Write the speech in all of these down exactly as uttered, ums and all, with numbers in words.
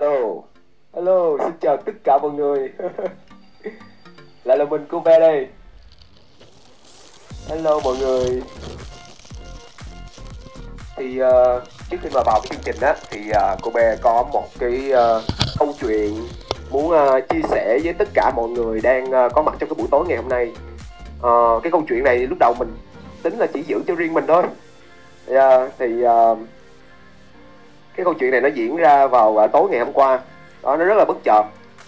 Hello, hello, xin chào tất cả mọi người. Lại là mình cô Bé đây. Hello mọi người. Thì uh, trước khi mà vào cái chương trình á, thì uh, cô Bé có một cái uh, câu chuyện muốn uh, chia sẻ với tất cả mọi người đang uh, có mặt trong cái buổi tối ngày hôm nay. Uh, cái câu chuyện này lúc đầu mình tính là chỉ giữ cho riêng mình thôi. Yeah, thì uh, cái câu chuyện này nó diễn ra vào uh, tối ngày hôm qua. Đó, nó rất là bất chợt.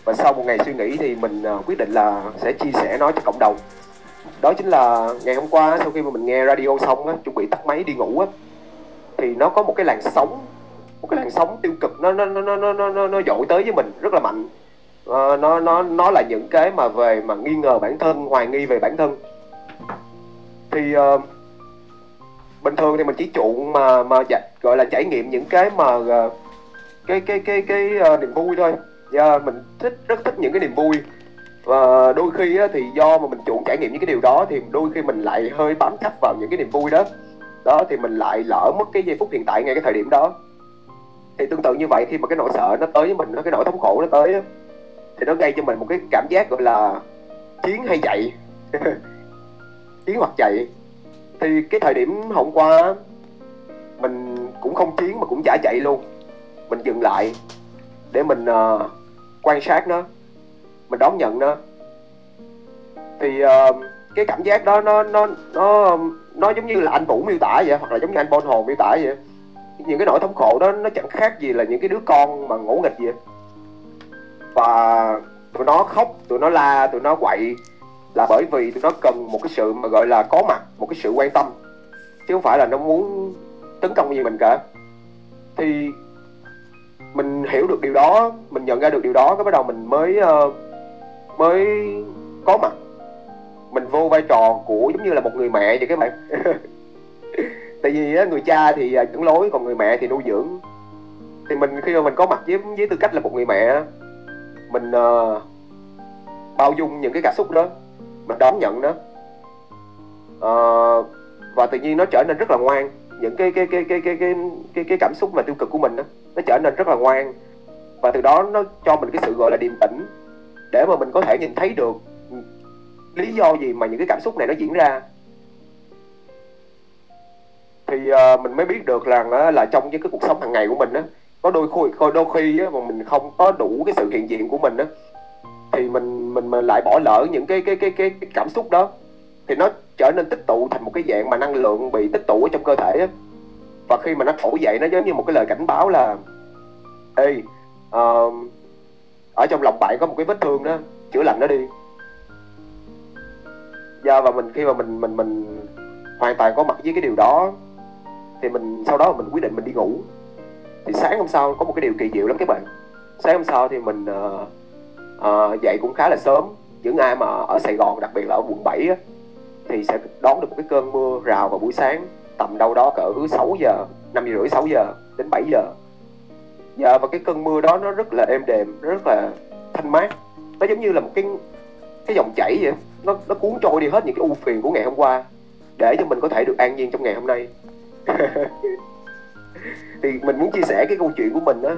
Và sau một ngày suy nghĩ thì mình uh, quyết định là sẽ chia sẻ nó cho cộng đồng. Đó chính là ngày hôm qua, sau khi mà mình nghe radio xong á, chuẩn bị tắt máy đi ngủ á, thì nó có một cái làn sóng, một cái làn sóng tiêu cực nó nó nó nó nó nó, nó dội tới với mình rất là mạnh. Uh, nó nó nó là những cái mà về mà nghi ngờ bản thân, hoài nghi về bản thân. Thì uh, bình thường thì mình chỉ chuộng mà mà gọi là trải nghiệm những cái mà uh, cái cái cái cái uh, niềm vui thôi. Yeah, mình thích rất thích những cái niềm vui, và đôi khi á, thì do mà mình chuộng trải nghiệm những cái điều đó thì đôi khi mình lại hơi bám chấp vào những cái niềm vui đó. Đó thì mình lại lỡ mất cái giây phút hiện tại ngay cái thời điểm đó. Thì tương tự như vậy, khi mà cái nỗi sợ nó tới với mình, nó cái nỗi thống khổ nó tới á, thì nó gây cho mình một cái cảm giác gọi là chiến hay chạy. Chiến hoặc chạy. Thì cái thời điểm hôm qua mình cũng không chiến mà cũng chả chạy luôn. Mình dừng lại để mình uh, quan sát nó, mình đón nhận nó. Thì uh, cái cảm giác đó nó nó nó nó giống như là anh Vũ miêu tả vậy, hoặc là giống như anh Bon Hồn miêu tả vậy. Những cái nỗi thống khổ đó nó chẳng khác gì là những cái đứa con mà ngỗ nghịch vậy. Và tụi nó khóc, tụi nó la, tụi nó quậy là bởi vì tụi nó cần một cái sự mà gọi là có mặt, một cái sự quan tâm, chứ không phải là nó muốn tấn công gì mình cả. Thì mình hiểu được điều đó, mình nhận ra được điều đó, cái bắt đầu mình mới uh, mới có mặt. Mình vô vai trò của giống như là một người mẹ vậy các bạn. Tại vì á, người cha thì dẫn lối, còn người mẹ thì nuôi dưỡng. Thì mình khi mà mình có mặt với với tư cách là một người mẹ, mình uh, bao dung những cái cảm xúc đó, mình đón nhận nó, uh, và tự nhiên nó trở nên rất là ngoan. Những cái cái cái cái cái cái cái, cái cảm xúc mà tiêu cực của mình đó, nó trở nên rất là ngoan, và từ đó nó cho mình cái sự gọi là điềm tĩnh để mà mình có thể nhìn thấy được lý do gì mà những cái cảm xúc này nó diễn ra. Thì uh, mình mới biết được rằng là, là trong cái cuộc sống hàng ngày của mình á, có đôi khi đôi khi á, mà mình không có đủ cái sự hiện diện của mình á, thì mình mình mình lại bỏ lỡ những cái cái cái cái, cái cảm xúc đó. Thì nó trở nên tích tụ thành một cái dạng mà năng lượng bị tích tụ ở trong cơ thể á. Và khi mà nó trỗi dậy, nó giống như một cái lời cảnh báo là: ê, uh, ở trong lòng bạn có một cái vết thương đó, chữa lành nó đi. Yeah, và mình khi mà mình mình mình hoàn toàn có mặt với cái điều đó, thì mình sau đó mình quyết định mình đi ngủ. Thì sáng hôm sau có một cái điều kỳ diệu lắm các bạn. Sáng hôm sau thì mình uh, uh, dậy cũng khá là sớm. Những ai mà ở Sài Gòn, đặc biệt là ở quận bảy á, thì sẽ đón được một cái cơn mưa rào vào buổi sáng, tầm đâu đó cỡ sáu giờ, năm giờ rưỡi, sáu giờ đến bảy giờ. Dạ, và cái cơn mưa đó nó rất là êm đềm, rất là thanh mát. Nó giống như là một cái cái dòng chảy vậy, nó nó cuốn trôi đi hết những cái ưu phiền của ngày hôm qua để cho mình có thể được an nhiên trong ngày hôm nay. Thì mình muốn chia sẻ cái câu chuyện của mình á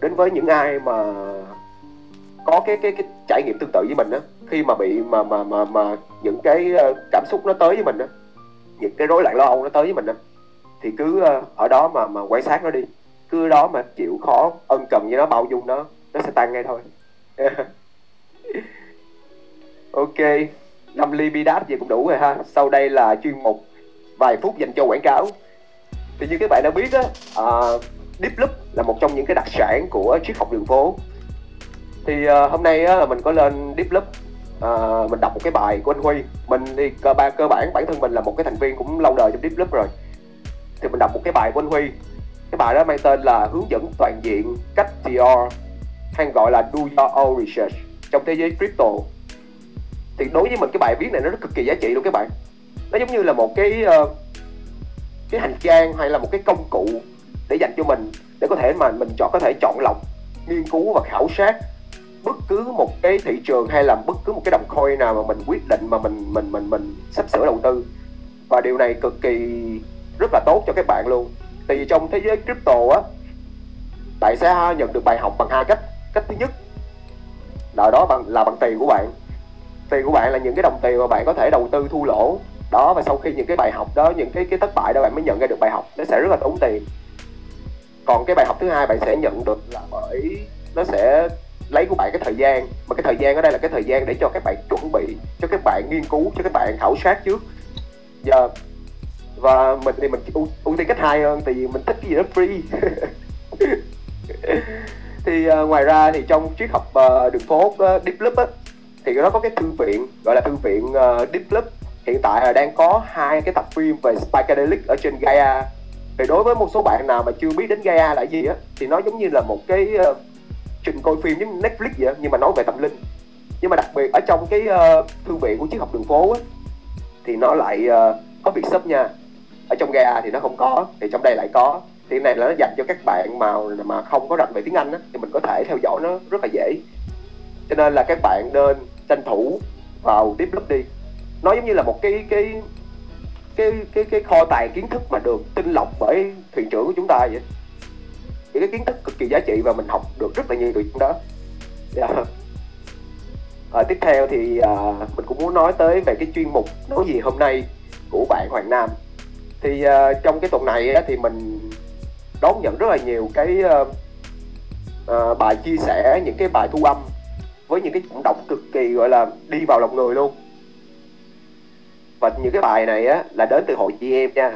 đến với những ai mà có cái cái cái trải nghiệm tương tự với mình á, khi mà bị mà mà mà mà những cái cảm xúc nó tới với mình á, những cái rối loạn lo âu nó tới với mình á, thì cứ ở đó mà mà quan sát nó đi, cứ ở đó mà chịu khó ân cần với nó, bao dung nó, nó sẽ tan ngay thôi. Ok, năm ly bi đát gì cũng đủ rồi ha. Sau đây là chuyên mục vài phút dành cho quảng cáo. Thì như các bạn đã biết á, uh, DeepLup là một trong những cái đặc sản của triết học đường phố. Thì uh, hôm nay á, mình có lên DeepLup, uh, mình đọc một cái bài của anh Huy. Mình thì cơ, ba, cơ bản bản thân mình là một cái thành viên cũng lâu đời trong DeepLup rồi. Thì mình đọc một cái bài của anh Huy. Cái bài đó mang tên là Hướng dẫn toàn diện cách tê rờ, hay gọi là Do Your Own Research trong thế giới crypto. Thì đối với mình cái bài viết này nó rất cực kỳ giá trị luôn các bạn. Nó giống như là một cái uh, cái hành trang hay là một cái công cụ để dành cho mình, để có thể mà mình chọn, có thể chọn lọc, nghiên cứu và khảo sát bất cứ một cái thị trường hay là bất cứ một cái đồng coin nào mà mình quyết định mà mình mình mình mình sắp sửa đầu tư. Và điều này cực kỳ rất là tốt cho các bạn luôn. Tại vì trong thế giới crypto á, Bạn sẽ nhận được bài học bằng hai cách. Cách thứ nhất là đó bằng, là bằng tiền của bạn. Tiền của bạn là những cái đồng tiền mà bạn có thể đầu tư thu lỗ đó, và sau khi những cái bài học đó, những cái cái thất bại đó, bạn mới nhận ra được bài học, nó sẽ rất là tốn tiền. Còn cái bài học thứ hai bạn sẽ nhận được là bởi nó sẽ lấy của bạn cái thời gian, mà cái thời gian ở đây là cái thời gian để cho các bạn chuẩn bị, cho các bạn nghiên cứu, cho các bạn khảo sát trước. Giờ và mình thì mình ưu, ưu tiên cách hai hơn, tại vì mình thích cái gì đó free. Thì uh, ngoài ra thì trong triết học uh, đường phố uh, DeepLup á, thì nó có cái thư viện gọi là thư viện uh, DeepLup. Hiện tại là đang có hai cái tập phim về psychedelic ở trên Gaia. Thì đối với một số bạn nào mà chưa biết đến Gaia là gì á, thì nó giống như là một cái uh, trình coi phim giống Netflix vậy, nhưng mà nói về tâm linh. Nhưng mà đặc biệt ở trong cái uh, thư viện của triết học đường phố á, thì nó lại uh, có việc sub nha. Ở trong Gaia thì nó không có, thì trong đây lại có. Thì cái này là nó dành cho các bạn mà mà không có rành về tiếng Anh á, thì mình có thể theo dõi nó rất là dễ. Cho nên là các bạn nên tranh thủ vào DeepLup đi. Nó giống như là một cái cái cái cái cái kho tàng kiến thức mà được tinh lọc bởi thuyền trưởng của chúng ta vậy. Những cái kiến thức cực kỳ giá trị và mình học được rất là nhiều từ đó. Yeah. À, tiếp theo thì à, mình cũng muốn nói tới về cái chuyên mục nói gì hôm nay của bạn Hoàng Nam. Thì à, trong cái tuần này á, thì mình đón nhận rất là nhiều cái à, à, bài chia sẻ, những cái bài thu âm với những cái cộng đồng cực kỳ gọi là đi vào lòng người luôn. Và những cái bài này á là đến từ hội chị em nha.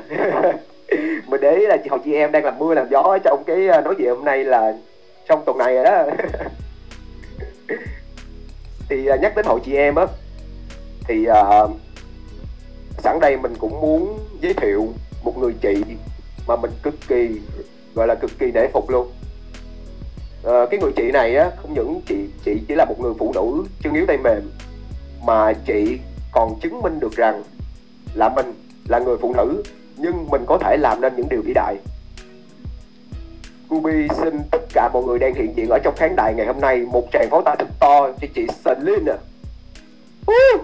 Mình để ý là hội chị em đang làm mưa làm gió trong cái nói gì hôm nay là trong tuần này rồi đó. Thì nhắc đến hội chị em á, thì uh, sẵn đây mình cũng muốn giới thiệu một người chị mà mình cực kỳ gọi là cực kỳ nể phục luôn. Uh, cái người chị này á, không những chị chị chỉ là một người phụ nữ chân yếu tay mềm, mà chị còn chứng minh được rằng là mình là người phụ nữ nhưng mình có thể làm nên những điều vĩ đại. Ruby xin tất cả mọi người đang hiện diện ở trong khán đài ngày hôm nay một tràng pháo tay thật to cho chị Céline. Uh.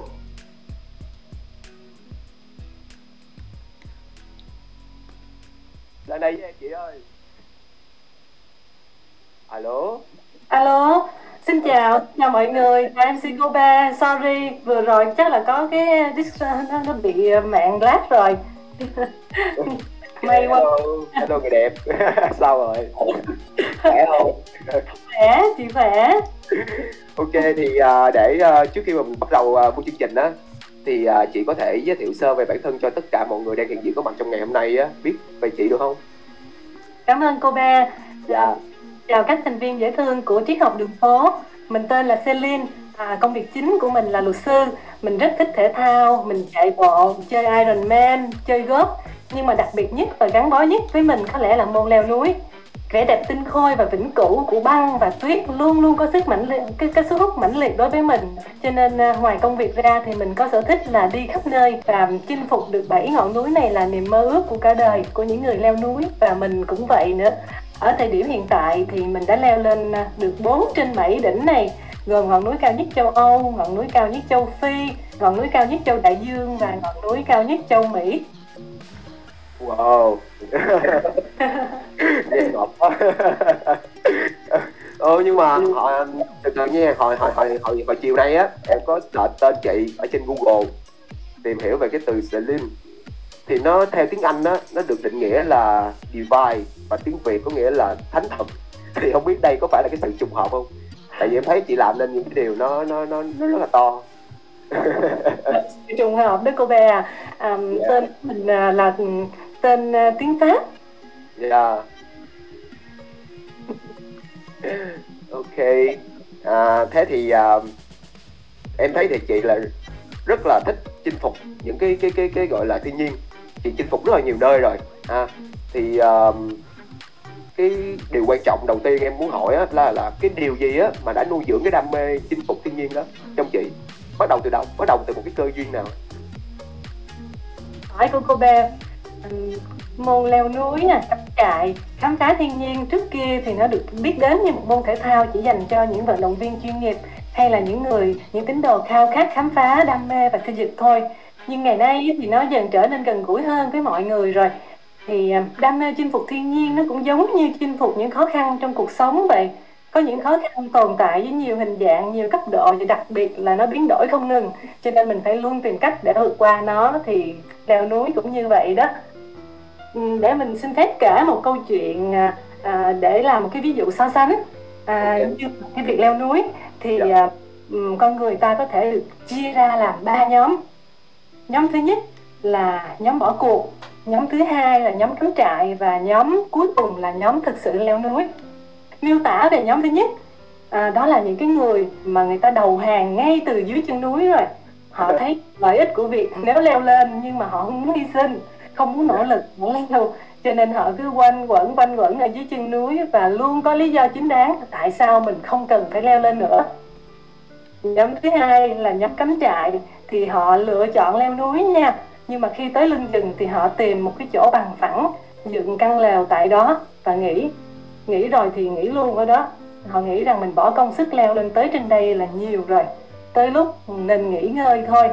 Lên đây với em chị ơi. Alo. Alo. Xin chào, chào mọi người, em xin cô ba, sorry, vừa rồi chắc là có cái disc nó, nó bị mạng lag rồi. May quá. Hello người đẹp, sao rồi? Khỏe không? Khỏe, chị khỏe. Ok, thì để trước khi mình bắt đầu buổi chương trình á, thì chị có thể giới thiệu sơ về bản thân cho tất cả mọi người đang hiện diện có mặt trong ngày hôm nay á, biết về chị được không? Cảm ơn cô ba. Dạ. Chào các thành viên dễ thương của triết học đường phố. Mình tên là Céline, à, công việc chính của mình là luật sư. Mình rất thích thể thao, mình chạy bộ, chơi Ironman, chơi golf. Nhưng mà đặc biệt nhất và gắn bó nhất với mình có lẽ là môn leo núi. Vẻ đẹp tinh khôi và vĩnh cửu của băng và tuyết luôn luôn có sức mạnh liệt, cái, cái sức hút mãnh liệt đối với mình. Cho nên ngoài công việc ra thì mình có sở thích là đi khắp nơi, và chinh phục được bảy ngọn núi này là niềm mơ ước của cả đời của những người leo núi, và mình cũng vậy nữa. Ở thời điểm hiện tại thì mình đã leo lên được bốn trên bảy đỉnh này, gồm ngọn núi cao nhất châu Âu, ngọn núi cao nhất châu Phi, ngọn núi cao nhất châu Đại Dương và ngọn núi cao nhất châu Mỹ. Wow. Ngọt quá. Ờ, nhưng mà hồi từ từ nha, hồi hồi hồi hồi hồi chiều nay á, em có search tên chị ở trên Google, tìm hiểu về cái từ Céline. Thì nó theo tiếng Anh đó, nó được định nghĩa là divine và tiếng Việt có nghĩa là thánh thần. Thì không biết đây có phải là cái sự trùng hợp không? Tại vì em thấy chị làm nên những cái điều nó nó nó nó rất là to. Trùng hợp đó cô bé à. À yeah. Tên mình là tên tiếng Pháp. Dạ. Yeah. Ok. À, thế thì à, em thấy thì chị là rất là thích chinh phục những cái cái cái cái gọi là thiên nhiên. Chị chinh phục rất là nhiều nơi rồi à, thì uh, cái điều quan trọng đầu tiên em muốn hỏi á, là là cái điều gì á mà đã nuôi dưỡng cái đam mê chinh phục thiên nhiên đó trong chị, bắt đầu từ đâu, bắt đầu từ một cái cơ duyên nào? Hỏi của cô bé môn leo núi nè, cắm trại, khám phá thiên nhiên trước kia thì nó được biết đến như một môn thể thao chỉ dành cho những vận động viên chuyên nghiệp hay là những người, những tín đồ khao khát khám phá, đam mê và xây dựng thôi. Nhưng ngày nay thì nó dần trở nên gần gũi hơn với mọi người rồi. Thì đam mê chinh phục thiên nhiên nó cũng giống như chinh phục những khó khăn trong cuộc sống vậy. Có những khó khăn tồn tại với nhiều hình dạng, nhiều cấp độ, và đặc biệt là nó biến đổi không ngừng. Cho nên mình phải luôn tìm cách để vượt qua nó, thì leo núi cũng như vậy đó. Để mình xin phép kể một câu chuyện à, để làm một cái ví dụ so sánh. À, okay. Như cái việc leo núi thì yeah. uh, con người ta có thể được chia ra làm ba nhóm. Nhóm thứ nhất là nhóm bỏ cuộc, nhóm thứ hai là nhóm cắm trại, và nhóm cuối cùng là nhóm thực sự leo núi. Miêu tả về nhóm thứ nhất, à, đó là những cái người mà người ta đầu hàng ngay từ dưới chân núi rồi. Họ thấy lợi ích của việc nếu leo lên, nhưng mà họ không muốn hy sinh, không muốn nỗ lực, muốn leo. Cho nên họ cứ quanh quẩn, quanh quẩn ở dưới chân núi, và luôn có lý do chính đáng tại sao mình không cần phải leo lên nữa. Nhóm thứ hai là nhóm cắm trại, thì họ lựa chọn leo núi nha, nhưng mà khi tới lưng chừng thì họ tìm một cái chỗ bằng phẳng, dựng căn lều tại đó và nghỉ. Nghĩ rồi thì nghĩ luôn ở đó. Họ nghĩ rằng mình bỏ công sức leo lên tới trên đây là nhiều rồi, tới lúc nên nghỉ ngơi thôi.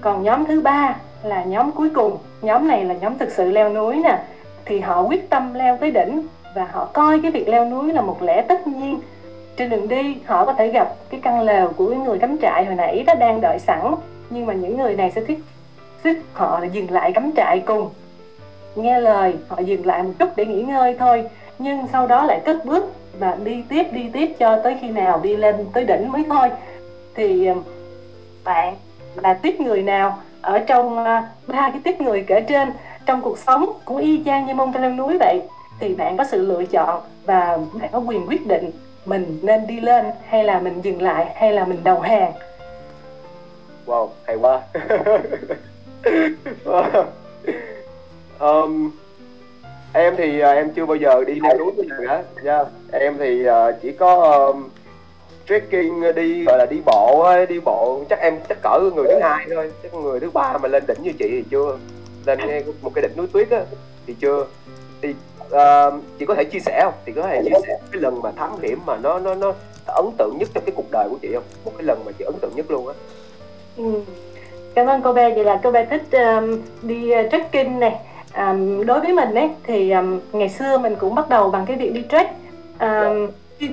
Còn nhóm thứ ba là nhóm cuối cùng. Nhóm này là nhóm thực sự leo núi nè. Thì họ quyết tâm leo tới đỉnh, và họ coi cái việc leo núi là một lẽ tất nhiên. Trên đường đi họ có thể gặp cái căn lều của cái người cắm trại hồi nãy đó đang đợi sẵn, nhưng mà những người này sẽ thuyết sức họ là dừng lại cắm trại cùng. Nghe lời họ dừng lại một chút để nghỉ ngơi thôi, nhưng sau đó lại cất bước và đi tiếp đi tiếp cho tới khi nào đi lên tới đỉnh mới thôi. Thì bạn là tuýp người nào ở trong ba cái tuýp người kể trên? Trong cuộc sống cũng y chang như mông leo núi vậy, thì bạn có sự lựa chọn và bạn có quyền quyết định mình nên đi lên hay là mình dừng lại hay là mình đầu hàng. Wow, hay quá. um... Em thì uh, em chưa bao giờ đi leo núi nữa nha. Em thì uh, chỉ có um, trekking, đi gọi là đi bộ ấy, đi bộ chắc em chắc cỡ người thứ hai thôi, chắc người thứ ba mà lên đỉnh như chị thì chưa. Lên một cái đỉnh núi tuyết á thì chưa. Thì uh, chị có thể chia sẻ không? Chị có thể chia sẻ cái lần mà thám hiểm mà nó nó nó ấn tượng nhất trong cái cuộc đời của chị không? Một cái lần mà chị ấn tượng nhất luôn á. Ừ. Cảm ơn cô Bé. Vậy là cô Bé thích um, đi uh, trekking này. À, đối với mình ấy, thì um, ngày xưa mình cũng bắt đầu bằng cái việc đi trek, à, chưa,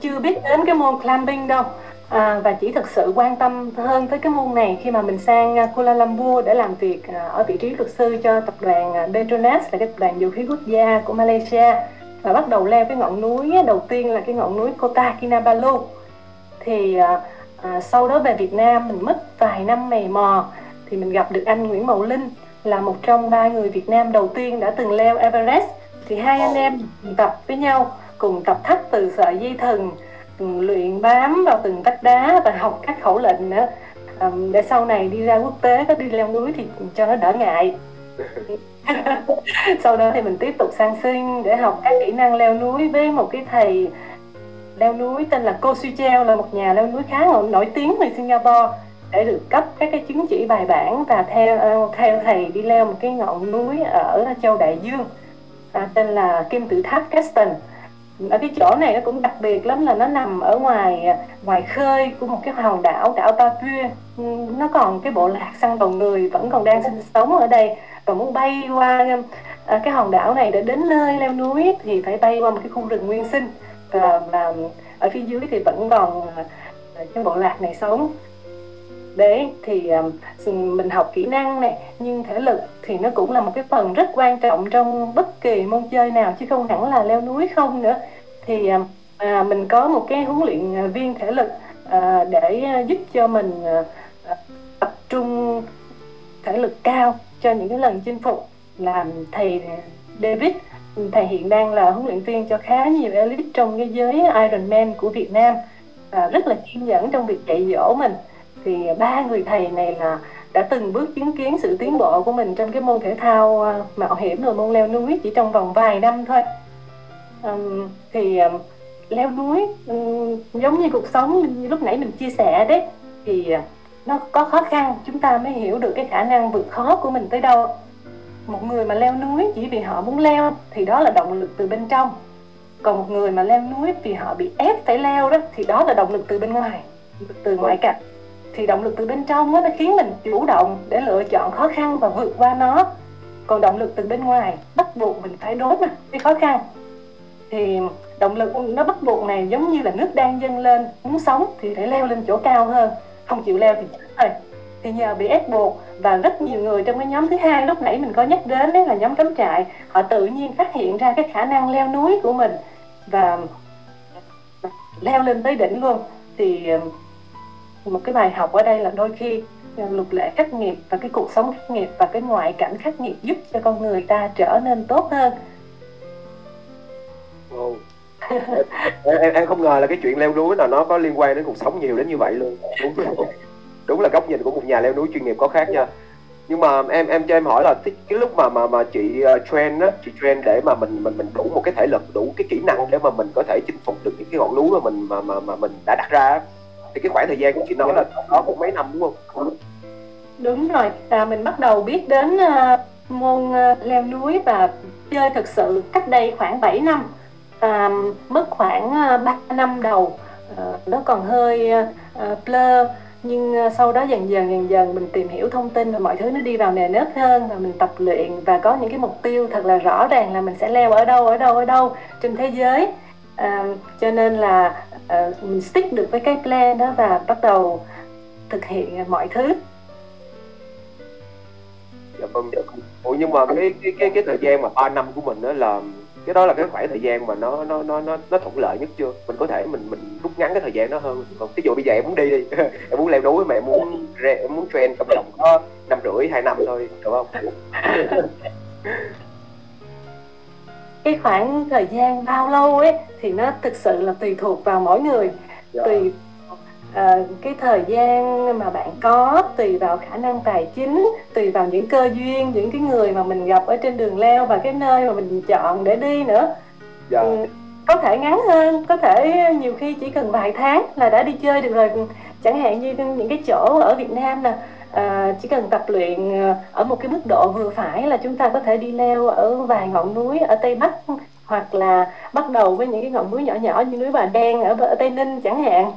chưa biết đến cái môn climbing đâu, à, và chỉ thực sự quan tâm hơn tới cái môn này khi mà mình sang uh, Kuala Lumpur để làm việc uh, ở vị trí luật sư cho tập đoàn uh, Petronas, là cái tập đoàn dầu khí quốc gia của Malaysia, và bắt đầu leo cái ngọn núi đầu tiên là cái ngọn núi Kota Kinabalu. Thì uh, uh, sau đó về Việt Nam mình mất vài năm mày mò thì mình gặp được anh Nguyễn Mậu Linh, là một trong ba người Việt Nam đầu tiên đã từng leo Everest. Thì hai anh em tập với nhau, cùng tập thắt từ sợi dây thừng, luyện bám vào từng vách đá và học các khẩu lệnh nữa, à, để sau này đi ra quốc tế có đi leo núi thì cho nó đỡ ngại. Sau đó thì mình tiếp tục sang Sing để học các kỹ năng leo núi với một cái thầy leo núi tên là Cô Suy Treo, là một nhà leo núi khá nổi tiếng người Singapore, để được cấp các cái chứng chỉ bài bản và theo theo thầy đi leo một cái ngọn núi ở châu Đại Dương, à, tên là kim tự tháp Carstensz. Ở cái chỗ này nó cũng đặc biệt lắm là nó nằm ở ngoài ngoài khơi của một cái hòn đảo, đảo Papua. Nó còn cái bộ lạc săn đầu người vẫn còn đang sinh sống ở đây, và muốn bay qua à, cái hòn đảo này để đến nơi leo núi thì phải bay qua một cái khu rừng nguyên sinh, và, và ở phía dưới thì vẫn còn cái bộ lạc này sống. Đấy, thì um, mình học kỹ năng này, nhưng thể lực thì nó cũng là một cái phần rất quan trọng trong bất kỳ môn chơi nào, chứ không hẳn là leo núi không nữa. Thì um, à, mình có một cái huấn luyện viên thể lực à, để giúp cho mình à, tập trung thể lực cao cho những cái lần chinh phục, là thầy David. Thầy hiện đang là huấn luyện viên cho khá nhiều elite trong cái giới Ironman của Việt Nam, à, rất là kiên nhẫn trong việc dạy dỗ mình. Thì ba người thầy này là đã từng bước chứng kiến sự tiến bộ của mình trong cái môn thể thao mạo hiểm rồi môn leo núi chỉ trong vòng vài năm thôi. Um, thì um, leo núi um, giống như cuộc sống như lúc nãy mình chia sẻ đấy, thì uh, nó có khó khăn chúng ta mới hiểu được cái khả năng vượt khó của mình tới đâu. Một người mà leo núi chỉ vì họ muốn leo thì đó là động lực từ bên trong, còn một người mà leo núi vì họ bị ép phải leo đó thì đó là động lực từ bên ngoài, từ ngoại cảnh. Thì động lực từ bên trong đó, nó khiến mình chủ động để lựa chọn khó khăn và vượt qua nó. Còn động lực từ bên ngoài bắt buộc mình phải đối mặt với khó khăn. Thì động lực nó bắt buộc này giống như là nước đang dâng lên, muốn sống thì phải leo lên chỗ cao hơn, không chịu leo thì chết thôi. Thì nhờ bị ép buộc, và rất nhiều người trong cái nhóm thứ hai lúc nãy mình có nhắc đến, đấy là nhóm cắm trại, họ tự nhiên phát hiện ra cái khả năng leo núi của mình và leo lên tới đỉnh luôn. Thì một cái bài học ở đây là đôi khi luật lệ khắc nghiệt và cái cuộc sống khắc nghiệt và cái ngoại cảnh khắc nghiệt giúp cho con người ta trở nên tốt hơn. Oh. em, em, em không ngờ là cái chuyện leo núi là nó có liên quan đến cuộc sống nhiều đến như vậy luôn. Đúng, đúng là góc nhìn của một nhà leo núi chuyên nghiệp có khác nha. Nhưng mà em em cho em hỏi là cái lúc mà mà mà chị uh, train á, chị train để mà mình mình mình đủ một cái thể lực, đủ cái kỹ năng để mà mình có thể chinh phục được những cái ngọn núi mà mình mà mà mà mình đã đặt ra, thì cái khoảng thời gian của chị nói là nó cũng mấy năm đúng không? Đúng rồi, à, mình bắt đầu biết đến uh, môn uh, leo núi và chơi thực sự cách đây khoảng bảy năm. À, mất khoảng ba năm đầu nó còn hơi blur, nhưng sau đó dần dần dần dần mình tìm hiểu thông tin và mọi thứ nó đi vào nề nếp hơn, và mình tập luyện và có những cái mục tiêu thật là rõ ràng là mình sẽ leo ở đâu ở đâu ở đâu trên thế giới. À, cho nên là à, mình stick được với cái plan đó và bắt đầu thực hiện mọi thứ. Dạ vâng. Ủa, nhưng mà cái cái cái, cái thời gian mà ba năm của mình đó là cái đó là cái khoảng thời gian mà nó nó nó nó nó thuận lợi nhất chưa? Mình có thể mình mình rút ngắn cái thời gian nó hơn. Còn ví dụ bây giờ em muốn đi đi, em muốn leo núi mà em muốn em muốn train cộng đồng có năm rưỡi hai năm thôi, đúng không? Cái khoảng thời gian bao lâu ấy thì nó thực sự là tùy thuộc vào mỗi người, dạ. Tùy à, cái thời gian mà bạn có, tùy vào khả năng tài chính, tùy vào những cơ duyên, những cái người mà mình gặp ở trên đường leo và cái nơi mà mình chọn để đi nữa. Dạ. Ừ, có thể ngắn hơn, có thể nhiều khi chỉ cần vài tháng là đã đi chơi được rồi. Chẳng hạn như những cái chỗ ở Việt Nam nè, à, chỉ cần tập luyện ở một cái mức độ vừa phải là chúng ta có thể đi leo ở vài ngọn núi ở Tây Bắc, hoặc là bắt đầu với những cái ngọn núi nhỏ nhỏ như núi Bà Đen ở Tây Ninh chẳng hạn.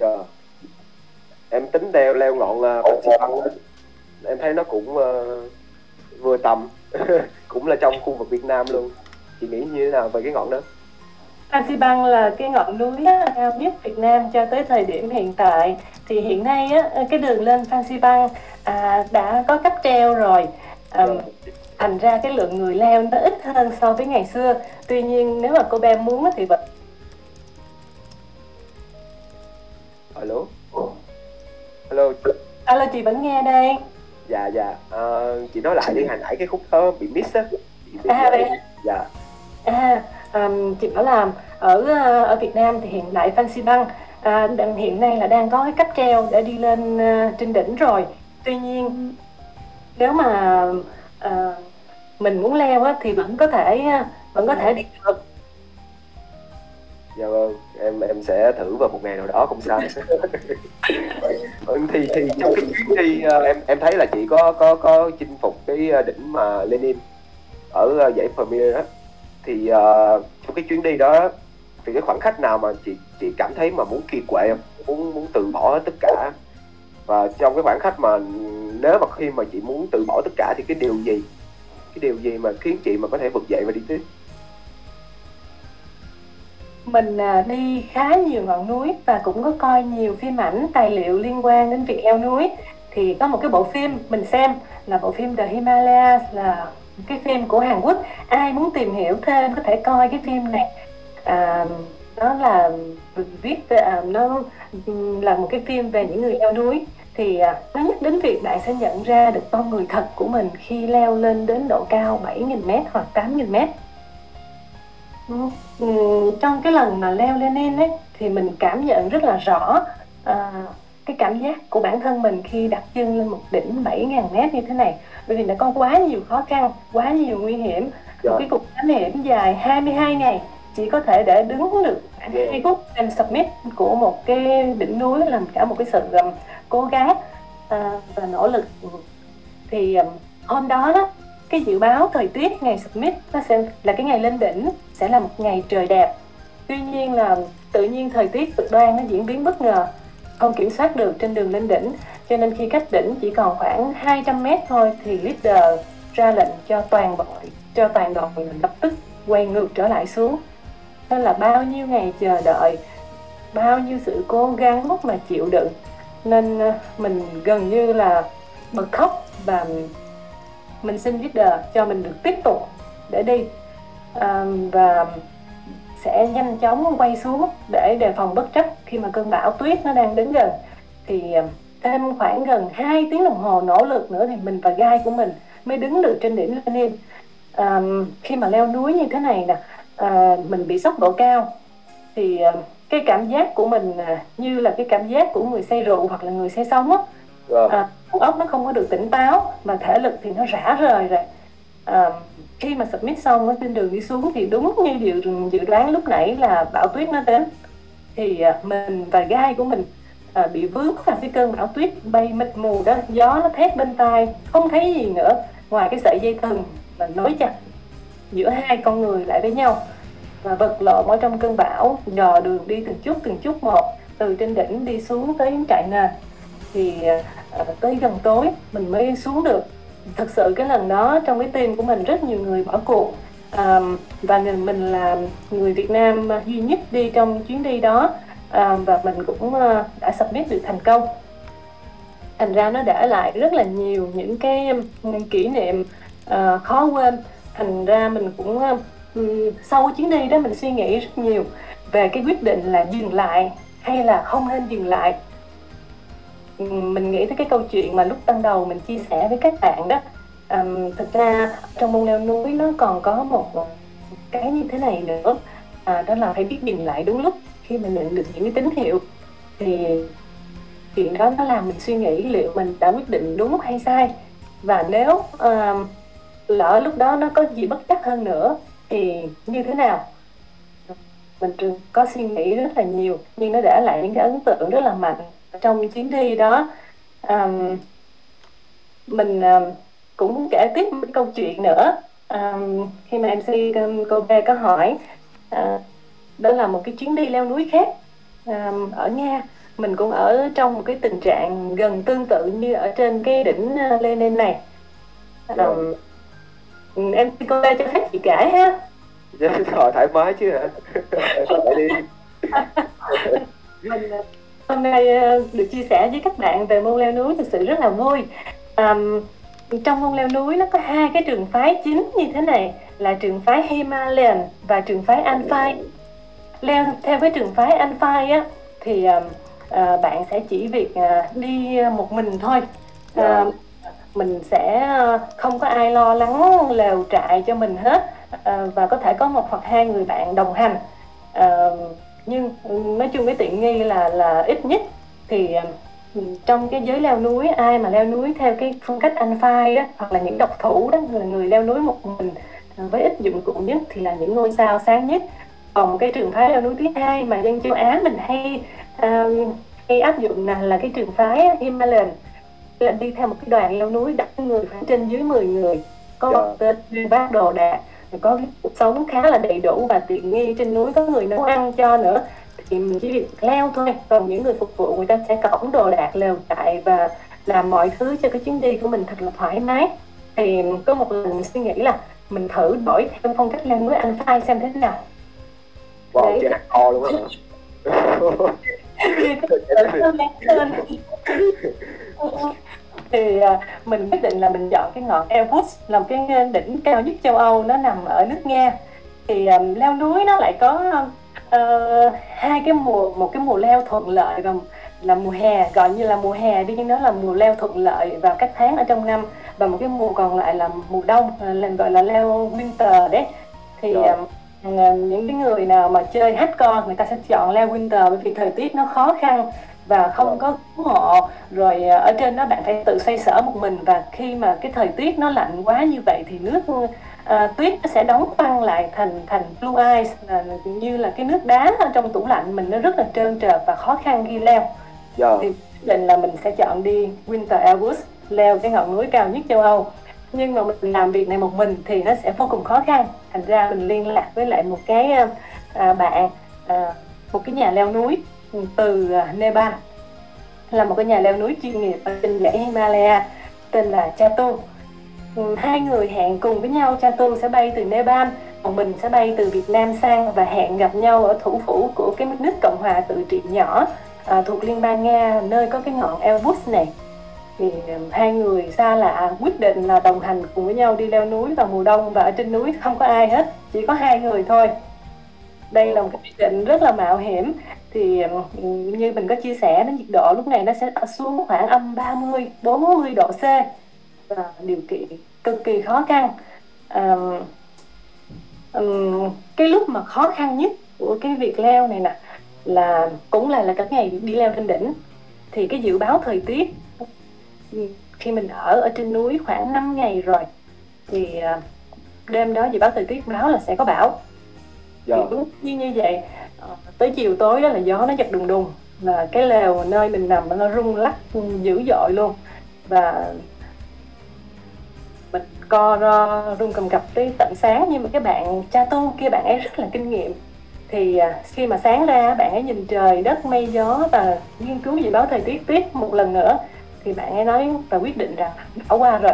Dạ. Em tính leo leo ngọn Fansipan, em thấy nó cũng uh, vừa tầm, cũng là trong khu vực Việt Nam luôn. Chị nghĩ như thế nào về cái ngọn đó? Fansipan là cái ngọn núi cao nhất Việt Nam cho tới thời điểm hiện tại. Thì hiện nay á, cái đường lên Fansipan à, đã có cáp treo rồi. Um, yeah. Thành ra cái lượng người leo nó ít hơn so với ngày xưa. Tuy nhiên nếu mà cô bé muốn thì vẫn. Alo, alo, alo, chị vẫn nghe đây. Dạ, dạ, à, chị nói lại đi, hồi nãy cái khúc thơ bị miss á. À, vậy hả? Dạ. À, um, chị bảo là ở ở Việt Nam thì hiện tại Fansipan à, hiện nay là đang có cái cáp treo để đi lên uh, trên đỉnh rồi. Tuy nhiên, nếu mà uh, mình muốn leo á thì vẫn có thể vẫn có thể đi được. Dạ vâng, em em sẽ thử vào một ngày nào đó không sao. thì thì trong cái chuyến đi em em thấy là chị có có có chinh phục cái đỉnh mà Lenin ở dãy Premier đó, thì uh, trong cái chuyến đi đó thì cái khoảnh khắc nào mà chị chị cảm thấy mà muốn kiệt quệ, muốn muốn từ bỏ tất cả, và trong cái khoảnh khắc mà nếu mà khi mà chị muốn từ bỏ tất cả thì cái điều gì cái điều gì mà khiến chị mà có thể vực dậy và đi tiếp? Mình đi khá nhiều ngọn núi và cũng có coi nhiều phim ảnh, tài liệu liên quan đến việc leo núi. Thì có một cái bộ phim mình xem là bộ phim The Himalayas, là cái phim của Hàn Quốc. Ai muốn tìm hiểu thêm có thể coi cái phim này. À, nó là viết về, à, nó là một cái phim về những người leo núi. Thì à, nó nhắc đến việc bạn sẽ nhận ra được con người thật của mình khi leo lên đến độ cao bảy nghìn mét hoặc tám nghìn mét. Ừ, trong cái lần mà leo Lenin ấy thì mình cảm nhận rất là rõ à, cái cảm giác của bản thân mình khi đặt chân lên một đỉnh bảy nghìn mét như thế này, bởi vì đã có quá nhiều khó khăn, quá nhiều nguy hiểm. Dạ. Một cái cuộc thám hiểm dài hai mươi hai ngày chỉ có thể để đứng được khoảng yeah. hai phút trên summit của một cái đỉnh núi, làm cả một cái sự um, cố gắng à, và nỗ lực. Thì um, hôm đó đó cái dự báo thời tiết ngày summit nó sẽ là cái ngày lên đỉnh sẽ là một ngày trời đẹp. Tuy nhiên là tự nhiên thời tiết cực đoan nó diễn biến bất ngờ, không kiểm soát được trên đường lên đỉnh, cho nên khi cách đỉnh chỉ còn khoảng hai trăm mét thôi thì leader ra lệnh cho toàn đội cho toàn đội lập tức quay ngược trở lại xuống. Nên là bao nhiêu ngày chờ đợi, bao nhiêu sự cố gắng mà chịu đựng, nên mình gần như là bật khóc và mình xin leader cho mình được tiếp tục để đi, à, và sẽ nhanh chóng quay xuống để đề phòng bất trắc khi mà cơn bão tuyết nó đang đến gần. Thì thêm khoảng gần hai tiếng đồng hồ nỗ lực nữa thì mình và gai của mình mới đứng được trên đỉnh Lenin. À, khi mà leo núi như thế này nè, à, mình bị sốc độ cao thì à, cái cảm giác của mình à, như là cái cảm giác của người say rượu hoặc là người say sóng á. À, ốc nó không có được tỉnh táo mà thể lực thì nó rã rời rồi. À, khi mà submit xong ở trên đường đi xuống thì đúng như dự, dự đoán lúc nãy là bão tuyết nó đến, thì à, mình và gai của mình à, bị vướng vào cái cơn bão tuyết bay mịt mù đó, gió nó thét bên tai, không thấy gì nữa ngoài cái sợi dây thừng là nối chặt giữa hai con người lại với nhau, và vật lộn ở trong cơn bão, dò đường đi từng chút từng chút một, từ trên đỉnh đi xuống tới trại nền. Thì à, tới gần tối mình mới xuống được. Thực sự cái lần đó trong cái team của mình rất nhiều người bỏ cuộc, à, và mình, mình là người Việt Nam duy nhất đi trong chuyến đi đó, à, và mình cũng à, đã submit được thành công. Thành ra nó để lại rất là nhiều những cái những kỷ niệm à, khó quên. Thành ra mình cũng à, sau chuyến đi đó mình suy nghĩ rất nhiều về cái quyết định là dừng lại hay là không nên dừng lại. Mình nghĩ tới cái câu chuyện mà lúc ban đầu mình chia sẻ với các bạn đó, à, thực ra trong môn leo núi nó còn có một cái như thế này nữa, à, đó là phải biết dừng lại đúng lúc khi mình nhận được những cái tín hiệu. Thì chuyện đó nó làm mình suy nghĩ liệu mình đã quyết định đúng hay sai, và nếu à, lỡ lúc đó nó có gì bất chắc hơn nữa thì như thế nào. Mình có suy nghĩ rất là nhiều, nhưng nó để lại những cái ấn tượng rất là mạnh trong chuyến đi đó. um, Mình um, cũng kể tiếp một câu chuyện nữa. um, Khi mà em xê um, cô Bê có hỏi, uh, đó là một cái chuyến đi leo núi khác um, ở Nga. Mình cũng ở trong một cái tình trạng gần tương tự như ở trên cái đỉnh uh, Lenin này. um, em xê cô Bê cho phép chị kể ha. Dạ, thoải mái chứ hả? Thoải đi. Mình uh, hôm nay được chia sẻ với các bạn về môn leo núi thực sự rất là vui. À, trong môn leo núi nó có hai cái trường phái chính như thế này, là trường phái Himalayan và trường phái Alpine. Leo theo cái trường phái Alpine á thì à, bạn sẽ chỉ việc à, đi một mình thôi. À, mình sẽ không có ai lo lắng lều trại cho mình hết, à, và có thể có một hoặc hai người bạn đồng hành. À, nhưng nói chung cái tiện nghi là là ít nhất thì trong cái giới leo núi, ai mà leo núi theo cái phong cách Alpine đó, hoặc là những độc thủ đó, người người leo núi một mình với ít dụng cụ nhất thì là những ngôi sao sáng nhất. Còn cái trường phái leo núi thứ hai mà dân châu Á mình hay uh, hay áp dụng là, là cái trường phái Himalayan, là đi theo một cái đoàn leo núi đặt người phải trên dưới mười người, có tên vác đồ đạc, có cuộc sống khá là đầy đủ và tiện nghi. Trên núi có người nấu ăn cho nữa, thì mình chỉ việc leo thôi, còn những người phục vụ người ta sẽ cõng đồ đạc, lều trại và làm mọi thứ cho cái chuyến đi của mình thật là thoải mái. Thì có một lần mình suy nghĩ là mình thử đổi theo phong cách leo núi Alpine xem thế nào. Wow, chị hạt to luôn á. Thì mình quyết định là mình chọn cái ngọn Elbrus, là một cái đỉnh cao nhất châu Âu, nó nằm ở nước Nga. Thì um, leo núi nó lại có uh, hai cái mùa, một cái mùa leo thuận lợi và là mùa hè, gọi như là mùa hè đi, nhưng nó là mùa leo thuận lợi vào các tháng ở trong năm, và một cái mùa còn lại là mùa đông, là gọi là leo winter đấy. Thì um, những cái người nào mà chơi hardcore người ta sẽ chọn leo winter, bởi vì thời tiết nó khó khăn và không có cứu hộ, rồi ở trên đó bạn phải tự xoay sở một mình, và khi mà cái thời tiết nó lạnh quá như vậy thì nước uh, tuyết nó sẽ đóng băng lại thành thành blue ice, là như là cái nước đá ở trong tủ lạnh mình, nó rất là trơn trượt và khó khăn khi leo. Yeah. Thì định là mình sẽ chọn đi Winter Elbrus, leo cái ngọn núi cao nhất châu Âu. Nhưng mà mình làm việc này một mình thì nó sẽ vô cùng khó khăn, thành ra mình liên lạc với lại một cái uh, bạn, uh, một cái nhà leo núi từ Nepal, là một cái nhà leo núi chuyên nghiệp ở trên dãy Himalaya tên là Chato. Ừ, hai người hẹn cùng với nhau. Chato sẽ bay từ Nepal, còn mình sẽ bay từ Việt Nam sang, và hẹn gặp nhau ở thủ phủ của cái nước Cộng hòa tự trị nhỏ à, thuộc Liên bang Nga, nơi có cái ngọn Elbrus này. Thì hai người xa lạ quyết định là đồng hành cùng với nhau đi leo núi vào mùa đông, và ở trên núi không có ai hết, chỉ có hai người thôi. Đây là một cái quyết định rất là mạo hiểm. Thì như mình có chia sẻ, nhiệt độ lúc này nó sẽ xuống khoảng âm ba mươi, bốn mươi độ C. Và điều kiện cực kỳ khó khăn. À, um, cái lúc mà khó khăn nhất của cái việc leo này nè là cũng là, là cả ngày đi leo trên đỉnh. Thì cái dự báo thời tiết, khi mình ở ở trên núi khoảng năm ngày rồi, thì đêm đó dự báo thời tiết báo là sẽ có bão. Dạ. Thì đúng như như vậy, tới chiều tối đó là gió nó giật đùng đùng, và cái lều nơi mình nằm nó rung lắc dữ dội luôn, và mình co ro rung cầm cập tới tận sáng. Nhưng mà cái bạn Chato kia, bạn ấy rất là kinh nghiệm. Thì khi mà sáng ra, bạn ấy nhìn trời đất mây gió và nghiên cứu dự báo thời tiết tiếp một lần nữa. Thì bạn ấy nói và quyết định rằng đã qua rồi,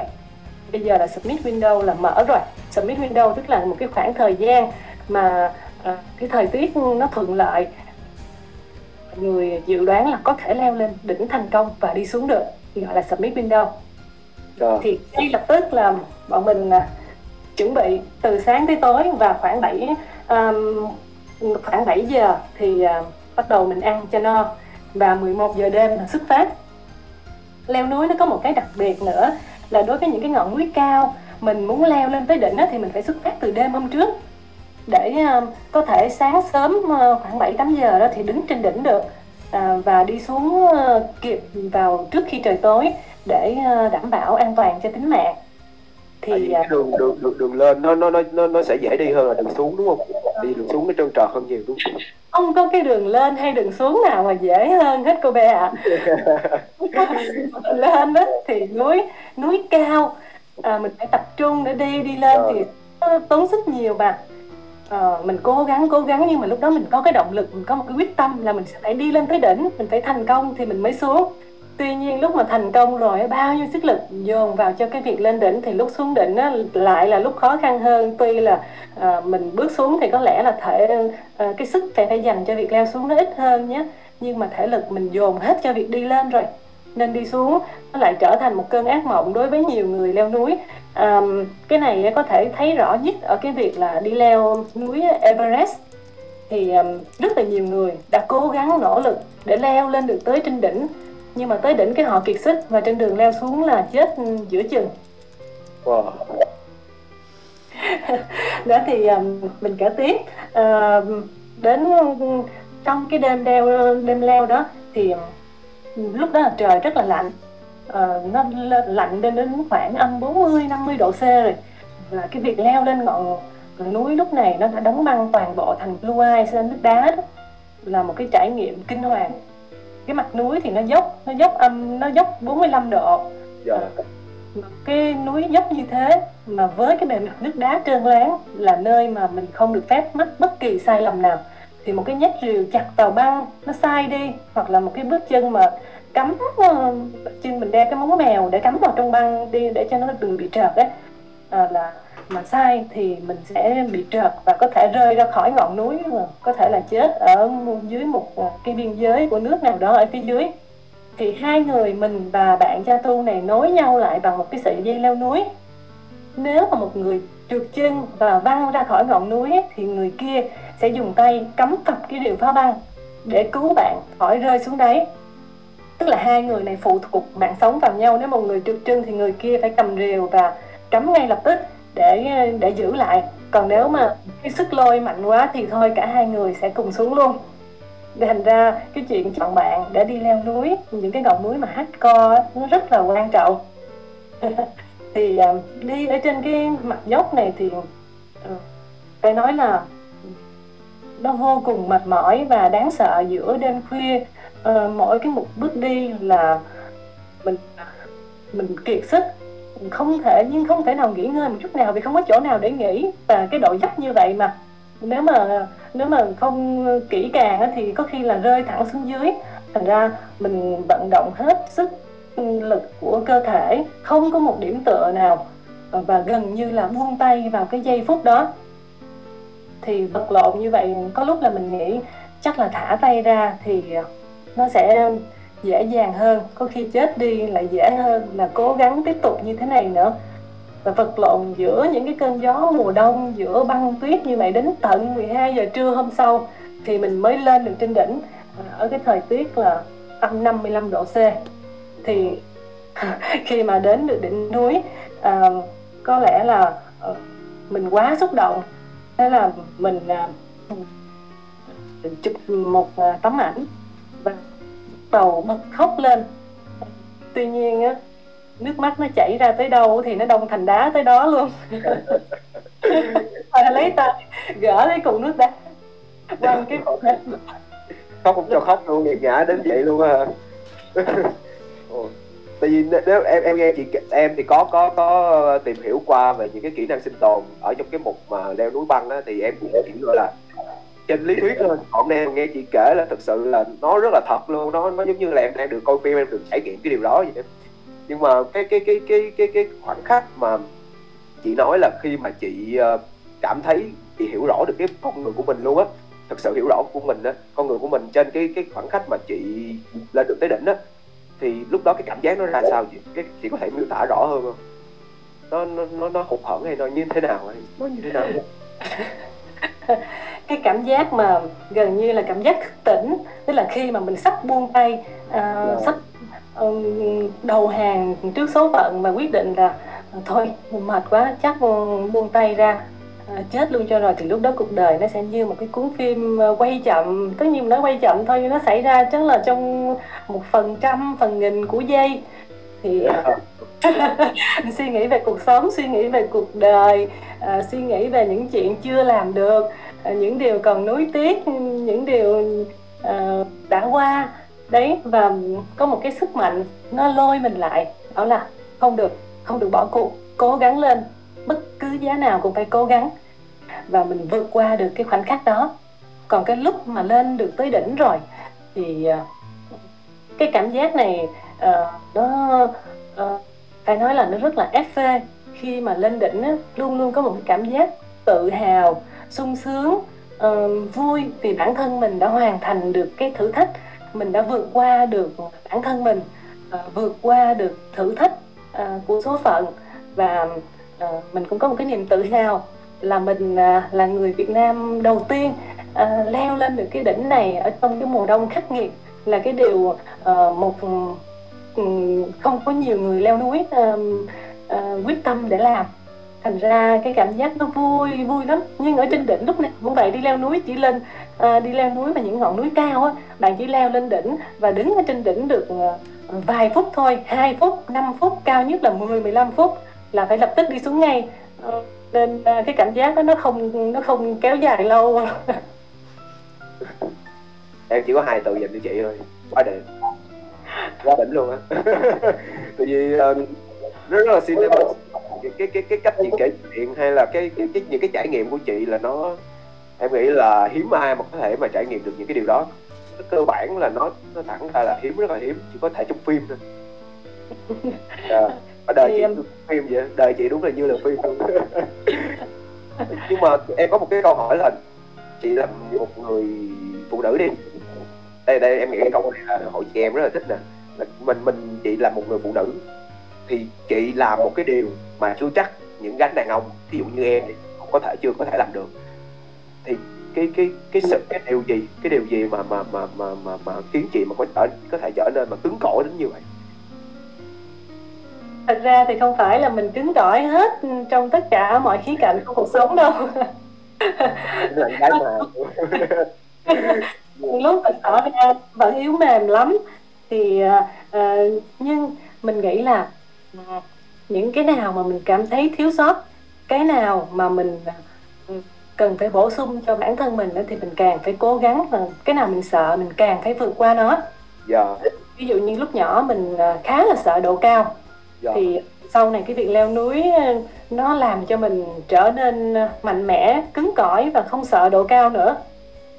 bây giờ là submit window là mở rồi. Submit window tức là một cái khoảng thời gian mà à, cái thời tiết nó thuận lợi, người dự đoán là có thể leo lên đỉnh thành công và đi xuống được, thì gọi là submit window. Được. Thì ngay lập tức là bọn mình à, chuẩn bị từ sáng tới tối, và khoảng bảy, um, khoảng bảy giờ thì à, bắt đầu mình ăn cho no, và mười một giờ đêm là xuất phát. Leo núi nó có một cái đặc biệt nữa là đối với những cái ngọn núi cao, mình muốn leo lên tới đỉnh đó, thì mình phải xuất phát từ đêm hôm trước, để có thể sáng sớm khoảng bảy tám giờ đó thì đứng trên đỉnh được, và đi xuống kịp vào trước khi trời tối để đảm bảo an toàn cho tính mạng. Thì cái đường, đường đường đường lên nó nó nó nó sẽ dễ đi hơn là đường xuống, đúng không? Đi đường xuống nó trơn trọt hơn nhiều, đúng không? Không có cái đường lên hay đường xuống nào mà dễ hơn hết cô bé ạ. À. Lên đó thì núi núi cao, à, mình phải tập trung để đi đi lên à. Thì tốn rất nhiều mà. À, mình cố gắng cố gắng nhưng mà lúc đó mình có cái động lực, mình có một cái quyết tâm là mình sẽ phải đi lên tới đỉnh, mình phải thành công thì mình mới xuống. Tuy nhiên lúc mà thành công rồi, bao nhiêu sức lực dồn vào cho cái việc lên đỉnh, thì lúc xuống đỉnh á, lại là lúc khó khăn hơn. Tuy là à, mình bước xuống thì có lẽ là thể à, cái sức phải, phải dành cho việc leo xuống nó ít hơn nhé, nhưng mà thể lực mình dồn hết cho việc đi lên rồi, nên đi xuống nó lại trở thành một cơn ác mộng đối với nhiều người leo núi. À, cái này có thể thấy rõ nhất ở cái việc là đi leo núi Everest. Thì à, rất là nhiều người đã cố gắng nỗ lực để leo lên được tới trên đỉnh, nhưng mà tới đỉnh cái họ kiệt sức, và trên đường leo xuống là chết giữa chừng. Wow. Đó thì um, mình kể tiếp. Uh, đến uh, trong cái đêm leo đêm leo đó thì um, lúc đó là trời rất là lạnh, uh, nó lạnh đến đến khoảng âm bốn mươi năm mươi độ C rồi. Và cái việc leo lên ngọn núi lúc này nó đã đóng băng toàn bộ thành blue ice, nước đá đó, là một cái trải nghiệm kinh hoàng. Cái mặt núi thì nó dốc, nó dốc âm, nó dốc bốn mươi lăm độ. Dạ. Cái núi dốc như thế mà với cái bề mặt nước đá trơn láng, là nơi mà mình không được phép mắc bất kỳ sai lầm nào. Thì một cái nhát rìu chặt vào băng, nó sai đi, hoặc là một cái bước chân mà cắm, chân mình đeo cái móng mèo để cắm vào trong băng đi để cho nó đừng bị trượt ấy, à, là mà sai thì mình sẽ bị trượt và có thể rơi ra khỏi ngọn núi, có thể là chết ở dưới một cái biên giới của nước nào đó ở phía dưới. Thì hai người mình và bạn Chato này nối nhau lại bằng một cái sợi dây leo núi. Nếu mà một người trượt chân và văng ra khỏi ngọn núi thì người kia sẽ dùng tay cắm cặp cái rìu phá băng để cứu bạn khỏi rơi xuống đáy. Tức là hai người này phụ thuộc mạng sống vào nhau. Nếu một người trượt chân thì người kia phải cầm rìu và cắm ngay lập tức để để giữ lại, còn nếu mà cái sức lôi mạnh quá thì thôi, cả hai người sẽ cùng xuống luôn. Thành ra cái chuyện chọn bạn để đi leo núi, những cái ngọn núi mà hardcore nó rất là quan trọng. Thì đi ở trên cái mặt dốc này thì phải nói là nó vô cùng mệt mỏi và đáng sợ. Giữa đêm khuya, mỗi cái một bước đi là mình mình kiệt sức, không thể nhưng không thể nào nghỉ ngơi một chút nào vì không có chỗ nào để nghỉ. Và cái độ dốc như vậy mà nếu mà nếu mà không kỹ càng thì có khi là rơi thẳng xuống dưới. Thành ra mình vận động hết sức lực của cơ thể, không có một điểm tựa nào, và gần như là buông tay vào cái giây phút đó. Thì vật lộn như vậy, có lúc là mình nghĩ chắc là thả tay ra thì nó sẽ dễ dàng hơn, có khi chết đi lại dễ hơn là cố gắng tiếp tục như thế này nữa. Và vật lộn giữa những cái cơn gió mùa đông, giữa băng tuyết như vậy đến tận mười hai giờ trưa hôm sau thì mình mới lên được trên đỉnh, ở cái thời tiết là âm năm mươi lăm độ C. Thì khi mà đến được đỉnh núi, à, có lẽ là mình quá xúc động, thế là mình à, chụp một à, tấm ảnh và đầu bật khóc lên. Tuy nhiên á, nước mắt nó chảy ra tới đâu thì nó đông thành đá tới đó luôn. Lấy tay gỡ lấy cục nước đá quăng cái cục hết. Khóc cũng cho khóc luôn, nghiệt ngã đến vậy luôn hả? Tại vì nếu em em nghe chị em thì có có có tìm hiểu qua về những cái kỹ năng sinh tồn ở trong cái mục mà leo núi băng đó, thì em cũng hiểu rồi là trên lý thuyết thôi, còn em nghe chị kể là thực sự là nó rất là thật luôn, nó nó giống như là em đang được coi phim, em được trải nghiệm cái điều đó vậy. Nhưng mà cái cái cái cái cái cái khoảnh khắc mà chị nói là khi mà chị cảm thấy chị hiểu rõ được cái con người của mình luôn á, thực sự hiểu rõ của mình á, con người của mình trên cái cái khoảnh khắc mà chị lên được tới đỉnh á, thì lúc đó cái cảm giác nó ra sao chị? Cái chị có thể miêu tả rõ hơn không? Nó nó nó nó hụt hẫng hay nó như thế nào, hay nó như thế nào? Cái cảm giác mà gần như là cảm giác thức tỉnh, tức là khi mà mình sắp buông tay, à, sắp um, đầu hàng trước số phận và quyết định là thôi mệt quá chắc buông tay ra, à, chết luôn cho rồi, thì lúc đó cuộc đời nó sẽ như một cái cuốn phim quay chậm. Tất nhiên nó quay chậm thôi, nó xảy ra chắc là trong một phần trăm phần nghìn của giây. Thì mình suy nghĩ về cuộc sống, suy nghĩ về cuộc đời, à, suy nghĩ về những chuyện chưa làm được, à, những điều còn nuối tiếc, những điều à, đã qua đấy. Và có một cái sức mạnh nó lôi mình lại, đó là không được, không được bỏ cuộc, cố gắng lên, bất cứ giá nào cũng phải cố gắng. Và mình vượt qua được cái khoảnh khắc đó. Còn cái lúc mà lên được tới đỉnh rồi thì cái cảm giác này à, nó à, phải nói là nó rất là ép phê. Khi mà lên đỉnh á, luôn luôn có một cái cảm giác tự hào, sung sướng, à, vui vì bản thân mình đã hoàn thành được cái thử thách, mình đã vượt qua được bản thân mình, à, vượt qua được thử thách à, của số phận. Và à, mình cũng có một cái niềm tự hào là mình à, là người Việt Nam đầu tiên à, leo lên được cái đỉnh này ở trong cái mùa đông khắc nghiệt, là cái điều à, một không có nhiều người leo núi à, à, quyết tâm để làm. Thành ra cái cảm giác nó vui vui lắm. Nhưng ở trên đỉnh lúc này cũng vậy, đi leo núi chỉ lên à, đi leo núi mà những ngọn núi cao á, bạn chỉ leo lên đỉnh và đứng ở trên đỉnh được vài phút thôi, hai phút, năm phút, cao nhất là mười mười lăm phút là phải lập tức đi xuống ngay. Nên cái cảm giác đó nó không nó không kéo dài lâu. Em chỉ có hai từ dành cho chị thôi, quá đỉnh, quá đỉnh luôn á. Tại vì rất là xin cái cái cái cách chị kể chuyện hay là cái cái cái những cái trải nghiệm của chị là nó, em nghĩ là hiếm ai mà có thể mà trải nghiệm được những cái điều đó. Cơ bản là nó nó thẳng ra là hiếm, rất là hiếm, chỉ có thể trong phim thôi. À, ở đời thì... chị phim vậy, đời chị đúng là như là phim luôn. Nhưng mà em có một cái câu hỏi là chị là một người phụ nữ đi, đây đây em nghĩ cái câu này là hội chị em rất là thích nè, là mình mình chị là một người phụ nữ thì chị làm một cái điều mà chưa chắc những gánh đàn ông, thí dụ như em thì không có thể chưa có thể làm được. Thì cái cái cái sự cái điều gì cái điều gì mà mà mà mà mà, mà khiến chị mà có thể có thể trở nên mà cứng cỏi đến như vậy? Thật ra thì không phải là mình cứng cỏi hết trong tất cả mọi khía cạnh của cuộc sống đâu. Là cái mà lúc mình tỏ ra vẫn yếu mềm lắm. Thì à, nhưng mình nghĩ là những cái nào mà mình cảm thấy thiếu sót, cái nào mà mình cần phải bổ sung cho bản thân mình thì mình càng phải cố gắng, và cái nào mình sợ mình càng phải vượt qua nó. Dạ. Ví dụ như lúc nhỏ mình khá là sợ độ cao. Dạ. Thì sau này cái việc leo núi nó làm cho mình trở nên mạnh mẽ, cứng cỏi và không sợ độ cao nữa.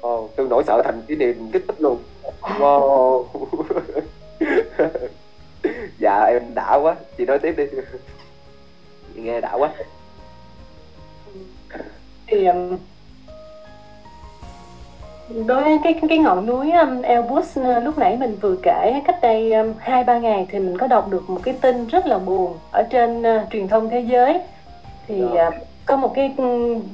Ồ, tương nỗi sợ thành cái niềm kích thích luôn. Wow. Dạ em đã quá, chị nói tiếp đi. nghe đã quá. Thì đối với cái cái ngọn núi Elbrus lúc nãy mình vừa kể, cách đây hai ba ngày thì mình có đọc được một cái tin rất là buồn ở trên uh, truyền thông thế giới. Thì uh, có một cái,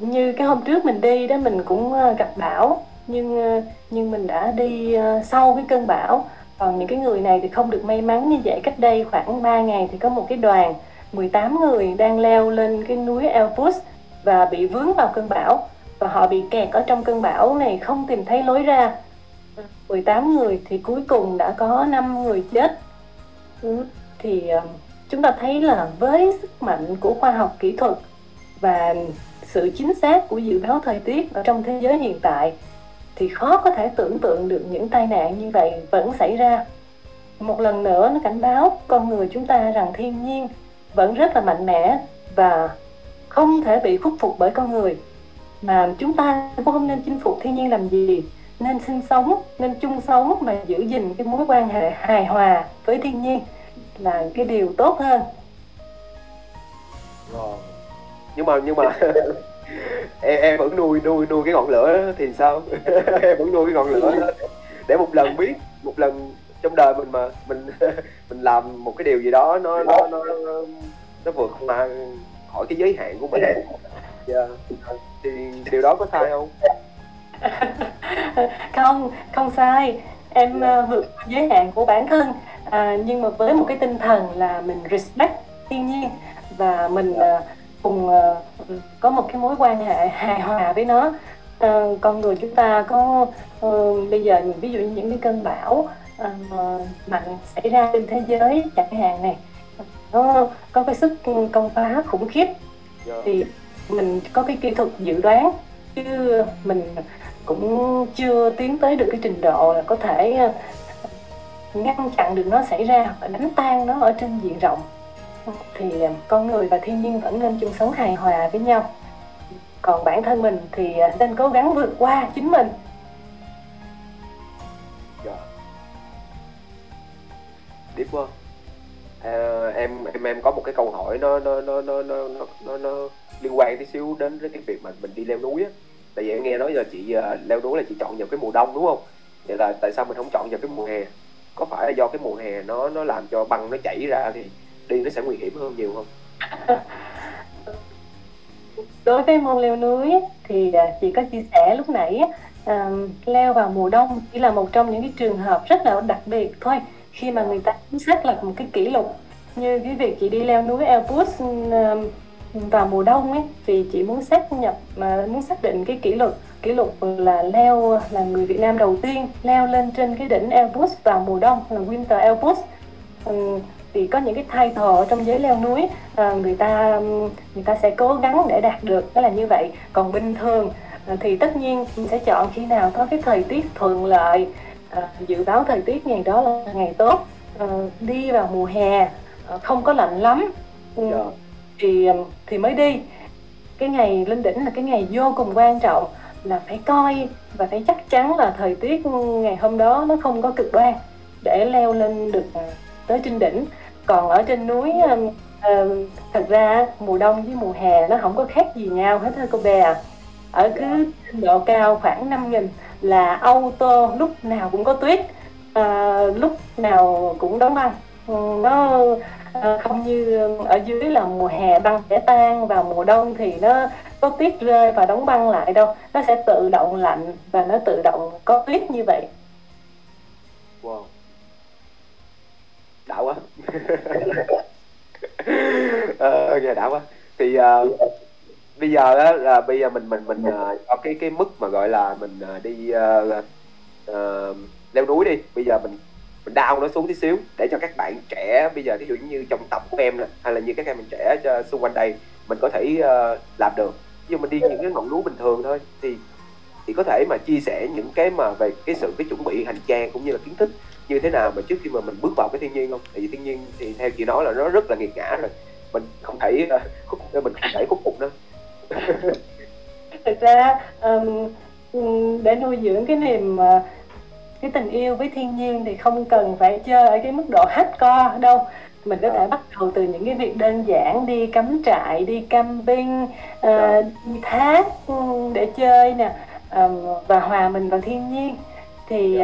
như cái hôm trước mình đi đó, mình cũng uh, gặp bão, nhưng uh, nhưng mình đã đi uh, sau cái cơn bão. Còn những cái người này thì không được may mắn như vậy. Cách đây khoảng ba ngày thì có một cái đoàn mười tám người đang leo lên cái núi Elbrus và bị vướng vào cơn bão. Và họ bị kẹt ở trong cơn bão này, không tìm thấy lối ra. Mười tám người thì cuối cùng đã có năm người chết. Thì chúng ta thấy là với sức mạnh của khoa học kỹ thuật và sự chính xác của dự báo thời tiết ở trong thế giới hiện tại thì khó có thể tưởng tượng được những tai nạn như vậy vẫn xảy ra. Một lần nữa nó cảnh báo con người chúng ta rằng thiên nhiên vẫn rất là mạnh mẽ và không thể bị khuất phục bởi con người. Mà chúng ta cũng không nên chinh phục thiên nhiên làm gì, nên sinh sống, nên chung sống mà giữ gìn cái mối quan hệ hài hòa với thiên nhiên là cái điều tốt hơn. Wow. Nhưng mà nhưng mà em, em vẫn nuôi nuôi nuôi cái ngọn lửa đó, thì sao? Em vẫn nuôi cái ngọn lửa đó để một lần biết, một lần trong đời mình mà mình mình làm một cái điều gì đó nó nó nó nó vượt qua khỏi cái giới hạn của mình. Yeah. Thì điều đó có sai không? Không, không sai. Em uh, vượt giới hạn của bản thân, à, nhưng mà với một cái tinh thần là mình respect thiên nhiên và mình uh, cùng uh, có một cái mối quan hệ hài hòa với nó. Uh, con người chúng ta có uh, bây giờ ví dụ như những cái cơn bão uh, mạnh xảy ra trên thế giới chẳng hạn này, nó có cái sức công phá khủng khiếp. Yeah. Thì mình có cái kỹ thuật dự đoán, chứ mình cũng chưa tiến tới được cái trình độ là có thể ngăn chặn được nó xảy ra và đánh tan nó ở trên diện rộng. Thì con người và thiên nhiên vẫn nên chung sống hài hòa với nhau. Còn bản thân mình thì nên cố gắng vượt qua chính mình. Yeah. Điệp quá. À, em em em có một cái câu hỏi nó nó nó nó nó nó, nó... liên quan tí xíu đến cái việc mà mình đi leo núi á. Tại vì em nghe nói là chị uh, leo núi là chị chọn vào cái mùa đông đúng không? Vậy là tại sao mình không chọn vào cái mùa hè? Có phải là do cái mùa hè nó nó làm cho băng nó chảy ra thì đi nó sẽ nguy hiểm hơn nhiều không? Đối với môn leo núi thì chị có chia sẻ lúc nãy, uh, leo vào mùa đông chỉ là một trong những cái trường hợp rất là đặc biệt thôi, khi mà người ta xác lập một cái kỷ lục. Như cái việc chị đi leo núi Elbrus uh, vào mùa đông ấy, vì chị muốn xác nhập mà muốn xác định cái kỷ lục kỷ lục là leo, là người Việt Nam đầu tiên leo lên trên cái đỉnh Elbrus vào mùa đông, là Winter Elbrus. Ừ, thì có những cái title ở trong giới leo núi à, người ta người ta sẽ cố gắng để đạt được, đó là như vậy. Còn bình thường thì tất nhiên mình sẽ chọn khi nào có cái thời tiết thuận lợi, à, dự báo thời tiết ngày đó là ngày tốt, à, đi vào mùa hè không có lạnh lắm. Ừ. Thì, thì mới đi. Cái ngày lên đỉnh là cái ngày vô cùng quan trọng, là phải coi và phải chắc chắn là thời tiết ngày hôm đó nó không có cực đoan để leo lên được tới trên đỉnh. Còn ở trên núi thật ra mùa đông với mùa hè nó không có khác gì nhau hết thôi cô bé à. Ở cứ độ cao khoảng năm nghìn là auto lúc nào cũng có tuyết, à, lúc nào cũng đóng băng. Nó không như ở dưới là mùa hè băng sẽ tan và mùa đông thì nó có tuyết rơi và đóng băng lại đâu. Nó sẽ tự động lạnh và nó tự động có tuyết như vậy. Wow. Đã quá. Ờ, okay, đã quá. Thì uh, bây giờ đó là bây giờ mình mình mình uh, cái cái mức mà gọi là mình uh, đi uh, uh, leo núi đi. Bây giờ mình mình đào nó xuống tí xíu để cho các bạn trẻ bây giờ, ví dụ như trong tập của em nè, hay là như các em mình trẻ xung quanh đây, mình có thể uh, làm được. Ví dụ mình đi những cái ngọn núi bình thường thôi thì thì có thể mà chia sẻ những cái mà về cái sự cái chuẩn bị hành trang cũng như là kiến thức như thế nào mà trước khi mà mình bước vào cái thiên nhiên không? Tại vì thiên nhiên thì theo chị nói là nó rất là nghiệt ngã rồi, mình không thể uh, mình không thể khắc phục nữa. Thực ra um, để nuôi dưỡng cái niềm uh, cái tình yêu với thiên nhiên thì không cần phải chơi ở cái mức độ hardcore đâu. Mình có thể bắt đầu từ những cái việc đơn giản, đi cắm trại, đi camping, uh, đi thác để chơi nè, uh, và hòa mình vào thiên nhiên. Thì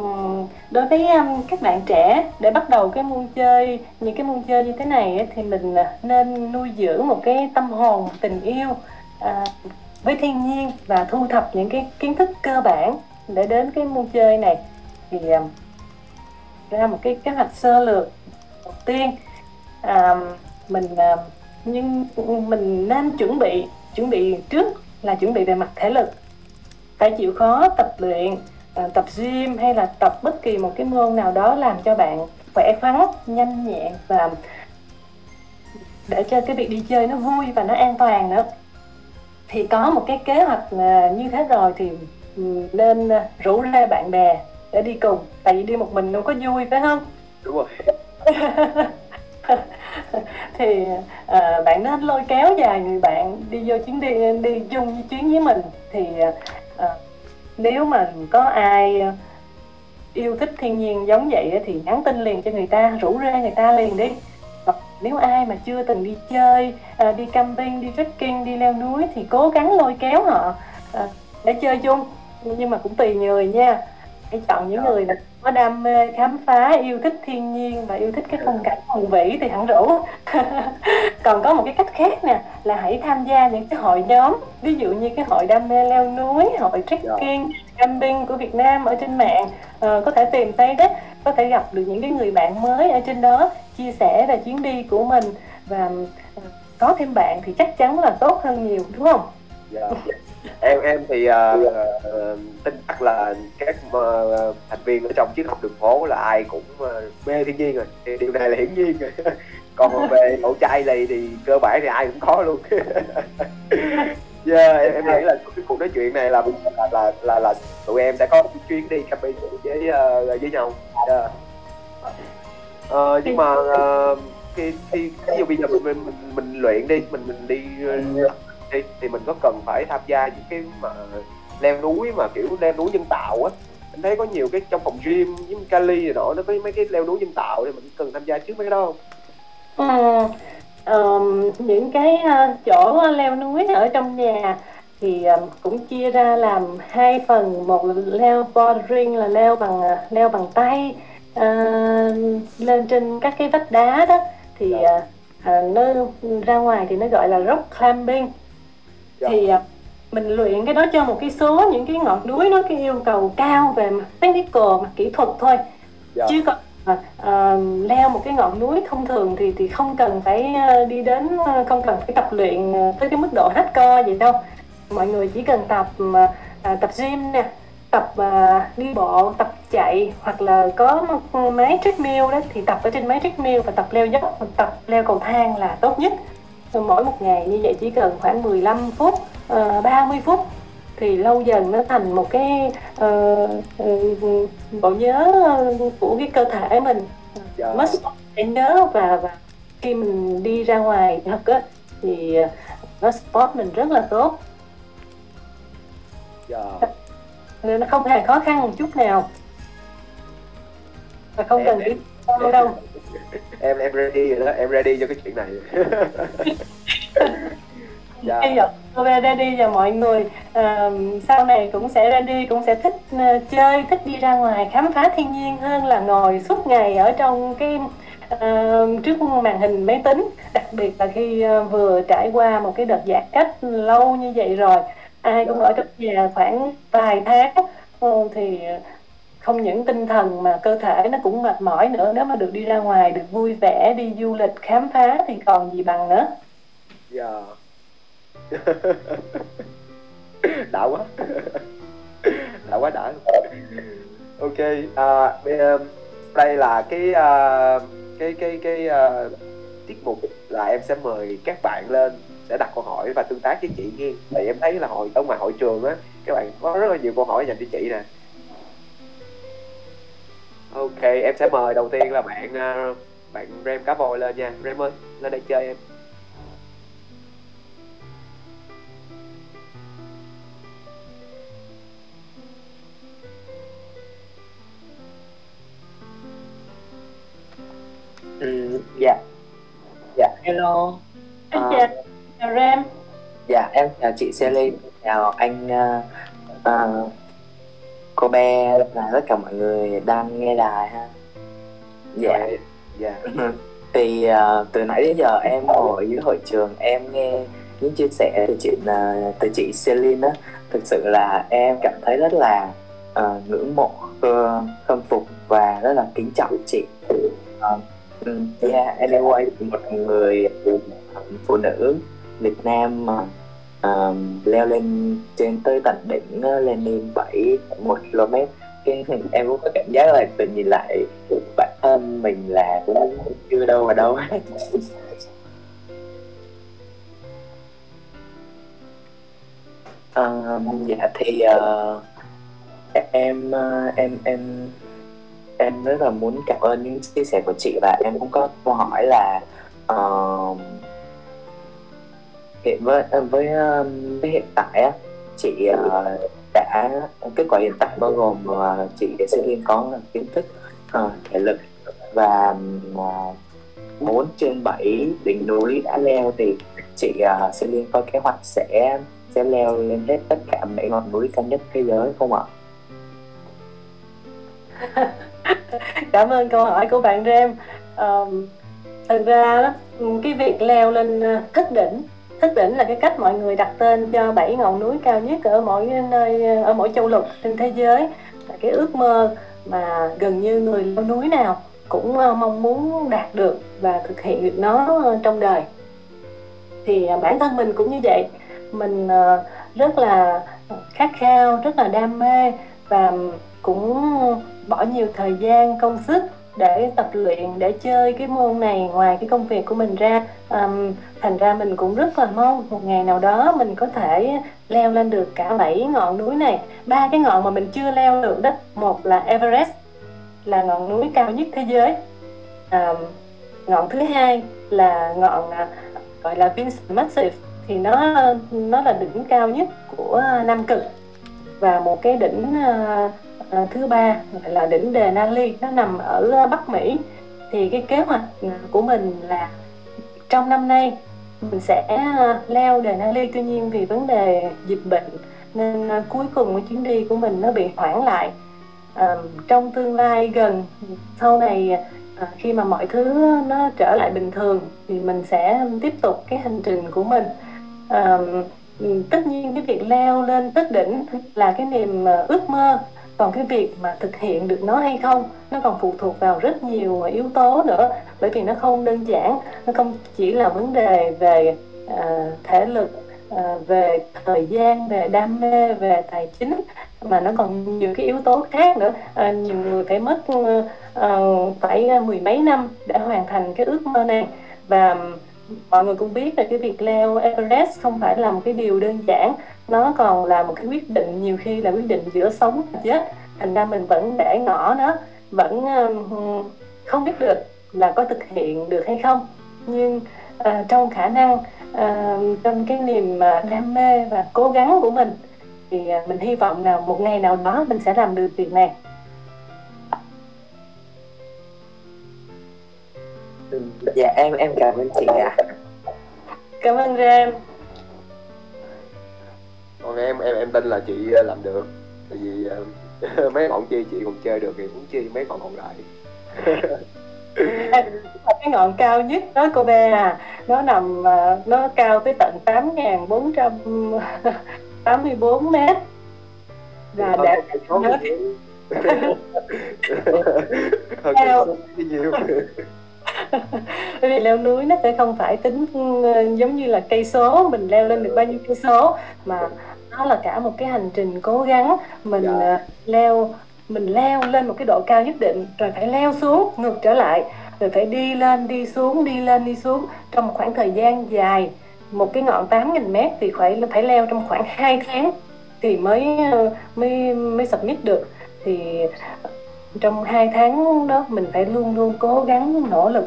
uh, đối với um, các bạn trẻ, để bắt đầu cái môn chơi, những cái môn chơi như thế này thì mình nên nuôi dưỡng một cái tâm hồn tình yêu uh, với thiên nhiên và thu thập những cái kiến thức cơ bản để đến cái môn chơi này. Thì um, ra một cái kế hoạch sơ lược đầu tiên, à, mình à, nhưng mình nên chuẩn bị chuẩn bị trước là chuẩn bị về mặt thể lực, phải chịu khó tập luyện, à, tập gym hay là tập bất kỳ một cái môn nào đó làm cho bạn khỏe khoắn, nhanh nhẹn và để cho cái việc đi chơi nó vui và nó an toàn nữa. Thì có một cái kế hoạch như thế rồi thì nên rủ ra bạn bè để đi cùng, tại vì đi một mình đâu có vui, phải không? Đúng rồi. Thì à, bạn nên lôi kéo vài người bạn đi vô chuyến đi đi chung chuyến với mình. Thì à, nếu mà có ai yêu thích thiên nhiên giống vậy thì nhắn tin liền cho người ta, rủ ra người ta liền đi. Hoặc nếu ai mà chưa từng đi chơi, à, đi camping, đi trekking, đi leo núi thì cố gắng lôi kéo họ à, để chơi chung. Nhưng mà cũng tùy người nha, hãy chọn những người có đam mê khám phá, yêu thích thiên nhiên và yêu thích cái phong cảnh hùng vĩ thì hẳn rủ. Còn có một cái cách khác nè, là hãy tham gia những cái hội nhóm, ví dụ như cái hội đam mê leo núi, hội trekking, camping của Việt Nam ở trên mạng. À, có thể tìm thấy đó, có thể gặp được những cái người bạn mới ở trên đó, chia sẻ về chuyến đi của mình, và có thêm bạn thì chắc chắn là tốt hơn nhiều, đúng không? Yeah. em em thì uh, uh, tin chắc là các uh, thành viên ở trong chiếc học đường phố là ai cũng uh, mê thiên nhiên rồi, điều này là hiển nhiên rồi. Còn về mẫu trai này thì cơ bản thì ai cũng có luôn. Yeah, em, em nghĩ là cái cuộc nói chuyện này là là là là, là tụi em sẽ có một chuyến đi camping với uh, với nhau. Yeah. Uh, nhưng mà uh, khi khi ví dụ bây giờ mình mình, mình, mình luyện đi, mình mình đi uh, Thì, thì mình có cần phải tham gia những cái mà leo núi mà kiểu leo núi nhân tạo á. Mình thấy có nhiều cái trong phòng gym với Cali rồi đó, nó có mấy cái leo núi nhân tạo thì mình cần tham gia trước mấy cái đó không? À, um, những cái chỗ leo núi ở trong nhà thì cũng chia ra làm hai phần, một là leo bouldering là leo bằng leo bằng tay uh, lên trên các cái vách đá đó, thì uh, nó ra ngoài thì nó gọi là rock climbing. Thì mình luyện cái đó cho một cái số những cái ngọn núi nó cái yêu cầu cao về technical, kỹ thuật thôi. Dạ. Chứ còn uh, leo một cái ngọn núi thông thường thì thì không cần phải đi đến, không cần phải tập luyện tới cái mức độ hardcore gì đâu. Mọi người chỉ cần tập uh, tập gym nè, tập uh, đi bộ, tập chạy, hoặc là có máy treadmill đó thì tập ở trên máy treadmill và tập leo dốc, tập leo cầu thang là tốt nhất. Mỗi một ngày như vậy chỉ cần khoảng mười lăm phút, uh, ba mươi phút thì lâu dần nó thành một cái uh, uh, bộ nhớ của cái cơ thể mình. Dạ. Mất để nhớ, và, và khi mình đi ra ngoài thật á thì nó support mình rất là tốt. Dạ. Nên nó không hề khó khăn một chút nào và không em, cần đi đâu đâu. em em ready rồi đó, em ready cho cái chuyện này. Dạ. Bây giờ tôi ready và mọi người uh, sau này cũng sẽ ready, cũng sẽ thích uh, chơi, thích đi ra ngoài khám phá thiên nhiên hơn là ngồi suốt ngày ở trong cái uh, trước màn hình máy tính, đặc biệt là khi uh, vừa trải qua một cái đợt giãn cách lâu như vậy rồi, ai cũng ở trong nhà khoảng vài tháng uh, thì không những tinh thần mà cơ thể nó cũng mệt mỏi nữa. Nếu mà được đi ra ngoài, được vui vẻ, đi du lịch, khám phá thì còn gì bằng nữa. Dạ. Đã quá. Đã quá đã. Ok, à, đây là cái cái cái cái uh, tiết mục là em sẽ mời các bạn lên để đặt câu hỏi và tương tác với chị Nghiên. Thì em thấy là hồi ở ngoài hội trường á, các bạn có rất là nhiều câu hỏi dành cho chị nè. Ok, em sẽ mời đầu tiên là bạn bạn Rem cá voi lên nha. Rem ơi, lên đây chơi em. Ừ, dạ. Dạ, hello. Anh chào, chào Rem. Dạ, em chào chị Céline, chào anh uh, uh, cô bé và tất cả mọi người đang nghe đài ha. Dạ. Dạ. Thì uh, từ nãy đến giờ em ngồi dưới hội trường, em nghe những chia sẻ từ chị uh, từ chị Céline á, thực sự là em cảm thấy rất là uh, ngưỡng mộ, uh, khâm phục và rất là kính trọng chị. Uh, yeah, anyway, một người phụ nữ Việt Nam mà uh, leo lên trên tới tận đỉnh Lenin bảy phẩy một ki lô mét, cái em cũng có cảm giác là tự nhìn lại bản thân mình là cũng chưa đâu vào đâu. Uh, dạ thì uh, em uh, em em em rất là muốn cảm ơn những chia sẻ của chị, và em cũng có câu hỏi là uh, hiện với với, với hiện tại á, chị uh, đã kết quả hiện tại bao gồm uh, chị sẽ liên có kiến thức, uh, thể lực và uh, bốn trên bảy đỉnh núi đã leo, thì chị uh, sẽ liên có kế hoạch sẽ sẽ leo lên hết tất cả bảy ngọn núi cao nhất thế giới không ạ? Cảm ơn câu hỏi của bạn Rem. Um, thực ra đó, cái việc leo lên thất đỉnh, thất đỉnh là cái cách mọi người đặt tên cho bảy ngọn núi cao nhất ở mỗi nơi, ở mỗi châu lục trên thế giới, là cái ước mơ mà gần như người leo núi nào cũng mong muốn đạt được và thực hiện được nó trong đời. Thì bản thân mình cũng như vậy, mình rất là khát khao, rất là đam mê và cũng bỏ nhiều thời gian công sức để tập luyện, để chơi cái môn này ngoài cái công việc của mình ra. um, Thành ra mình cũng rất là mong một ngày nào đó mình có thể leo lên được cả bảy ngọn núi này. Ba cái ngọn mà mình chưa leo được đó, một là Everest, là ngọn núi cao nhất thế giới. um, Ngọn thứ hai là ngọn gọi là Vincent Massif, thì nó, nó là đỉnh cao nhất của Nam Cực. Và một cái đỉnh uh, À, thứ ba là đỉnh Denali, nó nằm ở Bắc Mỹ. Thì cái kế hoạch của mình là trong năm nay mình sẽ leo Denali, tuy nhiên vì vấn đề dịch bệnh nên cuối cùng cái chuyến đi của mình nó bị hoãn lại. À, trong tương lai gần sau này, à, khi mà mọi thứ nó trở lại bình thường thì mình sẽ tiếp tục cái hành trình của mình. À, tất nhiên cái việc leo lên tất đỉnh là cái niềm ước mơ, còn cái việc mà thực hiện được nó hay không nó còn phụ thuộc vào rất nhiều yếu tố nữa, bởi vì nó không đơn giản, nó không chỉ là vấn đề về à, thể lực, à, về thời gian, về đam mê, về tài chính, mà nó còn nhiều cái yếu tố khác nữa. À, nhiều người phải mất à, phải mười mấy năm để hoàn thành cái ước mơ này. Và mọi người cũng biết là cái việc leo Everest không phải là một cái điều đơn giản, nó còn là một cái quyết định, nhiều khi là quyết định giữa sống và chết. Thành ra mình vẫn để ngỏ nó, vẫn không biết được là có thực hiện được hay không. Nhưng à, trong khả năng, à, trong cái niềm đam mê và cố gắng của mình thì mình hy vọng là một ngày nào đó mình sẽ làm được việc này. Dạ em em cảm ơn chị ạ. À, cảm ơn Rem. Còn em em em tin là chị làm được, tại vì mấy bọn kia chị còn chơi được thì muốn chi mấy bọn còn lại. Cái ngọn cao nhất đó cô bé à, nó nằm nó cao tới tận tám nghìn bốn trăm tám mươi bốn mét và đã nhớ thì hơn nhiều. Bởi vì leo núi nó sẽ không phải tính giống như là cây số, mình leo lên được bao nhiêu cây số, mà nó là cả một cái hành trình cố gắng. Mình dạ. leo mình leo lên một cái độ cao nhất định, rồi phải leo xuống ngược trở lại, rồi phải đi lên đi xuống, đi lên đi xuống trong một khoảng thời gian dài. Một cái ngọn tám nghìn mét thì phải phải leo trong khoảng hai tháng thì mới mới mới submit được. Thì trong hai tháng đó mình phải luôn luôn cố gắng nỗ lực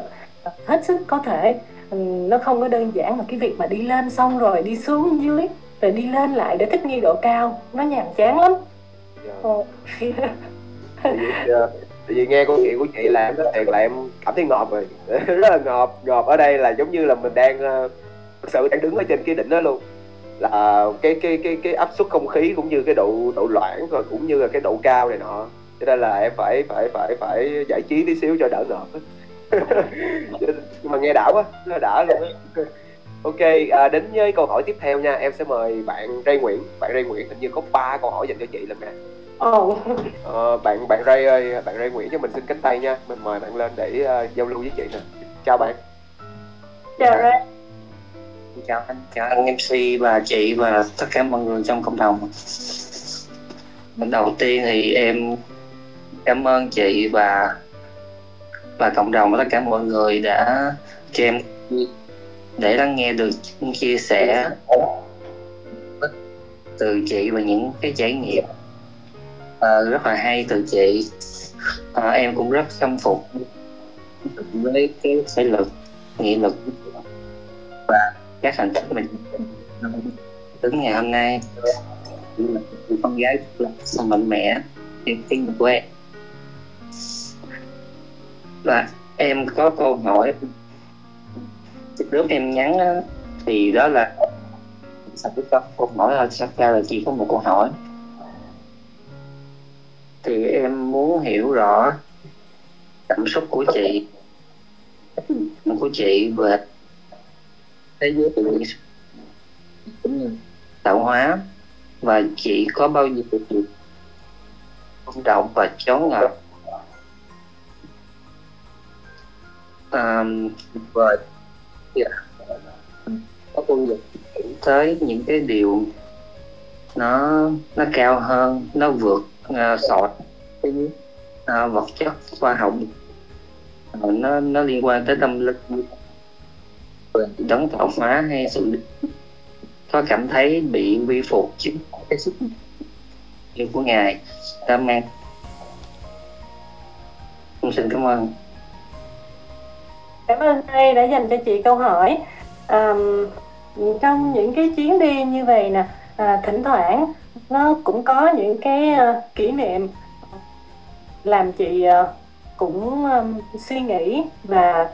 hết sức có thể. Nó không có đơn giản là cái việc mà đi lên xong rồi đi xuống dưới rồi đi lên lại để thích nghi độ cao, nó nhàm chán lắm. Dạ. Ờ. Chị, Tại vì nghe câu chuyện của chị là em nói thiệt là em cảm thấy ngợp rồi. Rất là ngợp, ngợp ở đây là giống như là mình đang thực sự đang đứng ở trên cái đỉnh đó luôn. Là cái cái cái cái áp suất không khí cũng như cái độ độ loãng rồi cũng như là cái độ cao này nọ. Cho nên là em phải phải phải phải giải trí tí xíu cho đỡ ngợp. Nhưng mà nghe đã quá, nó đã luôn á. Ok, à, đến với câu hỏi tiếp theo nha. Em sẽ mời bạn Ray Nguyễn. Bạn Ray Nguyễn hình như có ba câu hỏi dành cho chị lần nè. Oh. À, bạn bạn Ray ơi, bạn Ray Nguyễn cho mình xin cánh tay nha. Mình mời bạn lên để uh, giao lưu với chị nè. Chào bạn. Chào Ray. Chào anh, chào anh em xê và chị và tất cả mọi người trong cộng đồng. Đầu tiên thì em cảm ơn chị và và cộng đồng và tất cả mọi người đã cho em để lắng nghe được chia sẻ từ chị và những cái trải nghiệm à, rất là hay từ chị. À, em cũng rất khâm phục với cái thể lực, nghị lực và các thành tích mình đến ngày hôm nay. Con gái rất là mạnh mẽ trên tinh thần của em. Và em có câu hỏi lúc em nhắn đó, thì đó là sao biết có câu hỏi thôi, sao ra là chỉ có một câu hỏi thì em muốn hiểu rõ cảm xúc của chị của chị về thế giới tự nhiên tạo hóa, và chị có bao nhiêu điều rung động và chóng ngợp về có con người tới những cái điều nó nó cao hơn, nó vượt uh, khỏi uh, vật chất khoa học, uh, nó nó liên quan tới tâm linh, đấng tạo hóa hay sự có cảm thấy bị vi phục trước cái sức yêu của ngài ta mang. Xin cảm ơn. Cảm ơn Ray đã dành cho chị câu hỏi. À, trong những cái chuyến đi như vậy nè, à, thỉnh thoảng nó cũng có những cái uh, kỷ niệm làm chị uh, cũng um, suy nghĩ và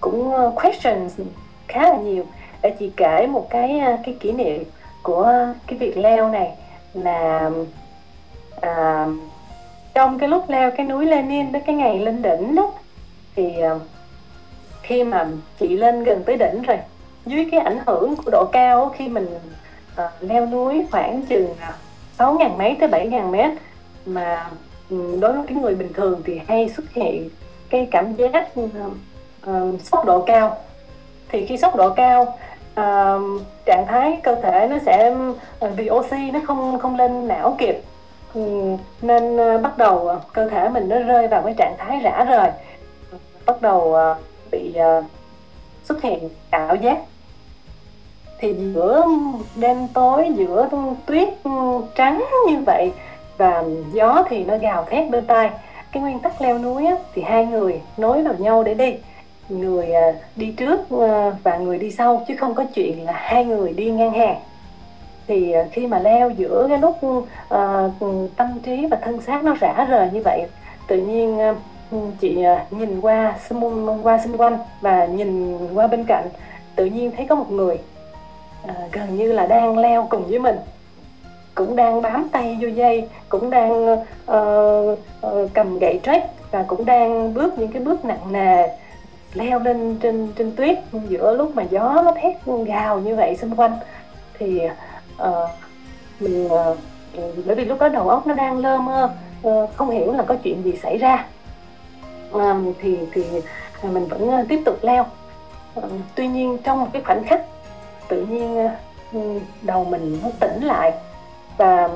cũng uh, question khá là nhiều. Để chị kể một cái uh, cái kỷ niệm của uh, cái việc leo này là uh, trong cái lúc leo cái núi Lenin đó, cái ngày lên đỉnh đó thì uh, khi mà chị lên gần tới đỉnh rồi, dưới cái ảnh hưởng của độ cao, khi mình uh, leo núi khoảng chừng sáu ngàn mấy tới bảy ngàn mét mà um, đối với cái người bình thường thì hay xuất hiện cái cảm giác uh, uh, sốc độ cao. Thì khi sốc độ cao, uh, trạng thái cơ thể nó sẽ uh, vì oxy nó không không lên não kịp, um, nên uh, bắt đầu uh, cơ thể mình nó rơi vào cái trạng thái rã rời, bắt đầu uh, bị uh, xuất hiện ảo giác. Thì giữa đêm tối, giữa tuyết trắng như vậy và gió thì nó gào thét bên tai. Cái nguyên tắc leo núi á, thì hai người nối vào nhau để đi, người uh, đi trước uh, và người đi sau, chứ không có chuyện là hai người đi ngang hàng. Thì uh, khi mà leo giữa cái lúc uh, tâm trí và thân xác nó rã rời như vậy, tự nhiên uh, chị nhìn qua xung, qua xung quanh và nhìn qua bên cạnh, tự nhiên thấy có một người à, gần như là đang leo cùng với mình, cũng đang bám tay vô dây, cũng đang uh, uh, cầm gậy trek và cũng đang bước những cái bước nặng nề leo lên trên, trên tuyết giữa lúc mà gió nó thét gào như vậy xung quanh. Thì uh, mình uh, bởi vì lúc đó đầu óc nó đang lơ mơ, uh, không hiểu là có chuyện gì xảy ra. À, thì, thì mình vẫn tiếp tục leo. À, tuy nhiên trong một cái khoảnh khắc tự nhiên đầu mình nó tỉnh lại và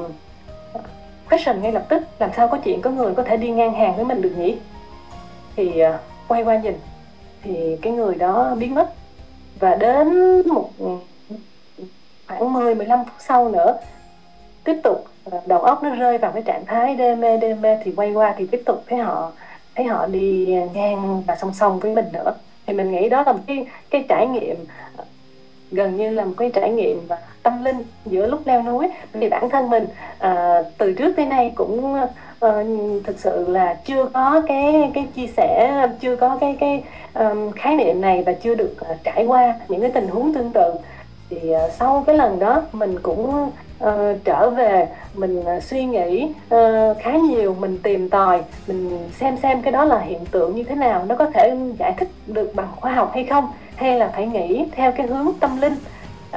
question ngay lập tức, làm sao có chuyện có người có thể đi ngang hàng với mình được nhỉ? Thì à, quay qua nhìn thì cái người đó biến mất. Và đến một khoảng mười mười lăm phút sau nữa, tiếp tục đầu óc nó rơi vào cái trạng thái đê mê đê mê thì quay qua thì tiếp tục thấy họ thấy họ đi ngang và song song với mình nữa. Thì mình nghĩ đó là một cái, cái trải nghiệm gần như là một cái trải nghiệm tâm linh giữa lúc leo núi. Vì bản thân mình à, từ trước tới nay cũng Ờ, thực sự là chưa có cái cái chia sẻ, chưa có cái cái um, khái niệm này và chưa được uh, trải qua những cái tình huống tương tự. Thì uh, sau cái lần đó mình cũng uh, trở về, mình uh, suy nghĩ uh, khá nhiều, mình tìm tòi, mình xem xem cái đó là hiện tượng như thế nào, nó có thể giải thích được bằng khoa học hay không, hay là phải nghĩ theo cái hướng tâm linh.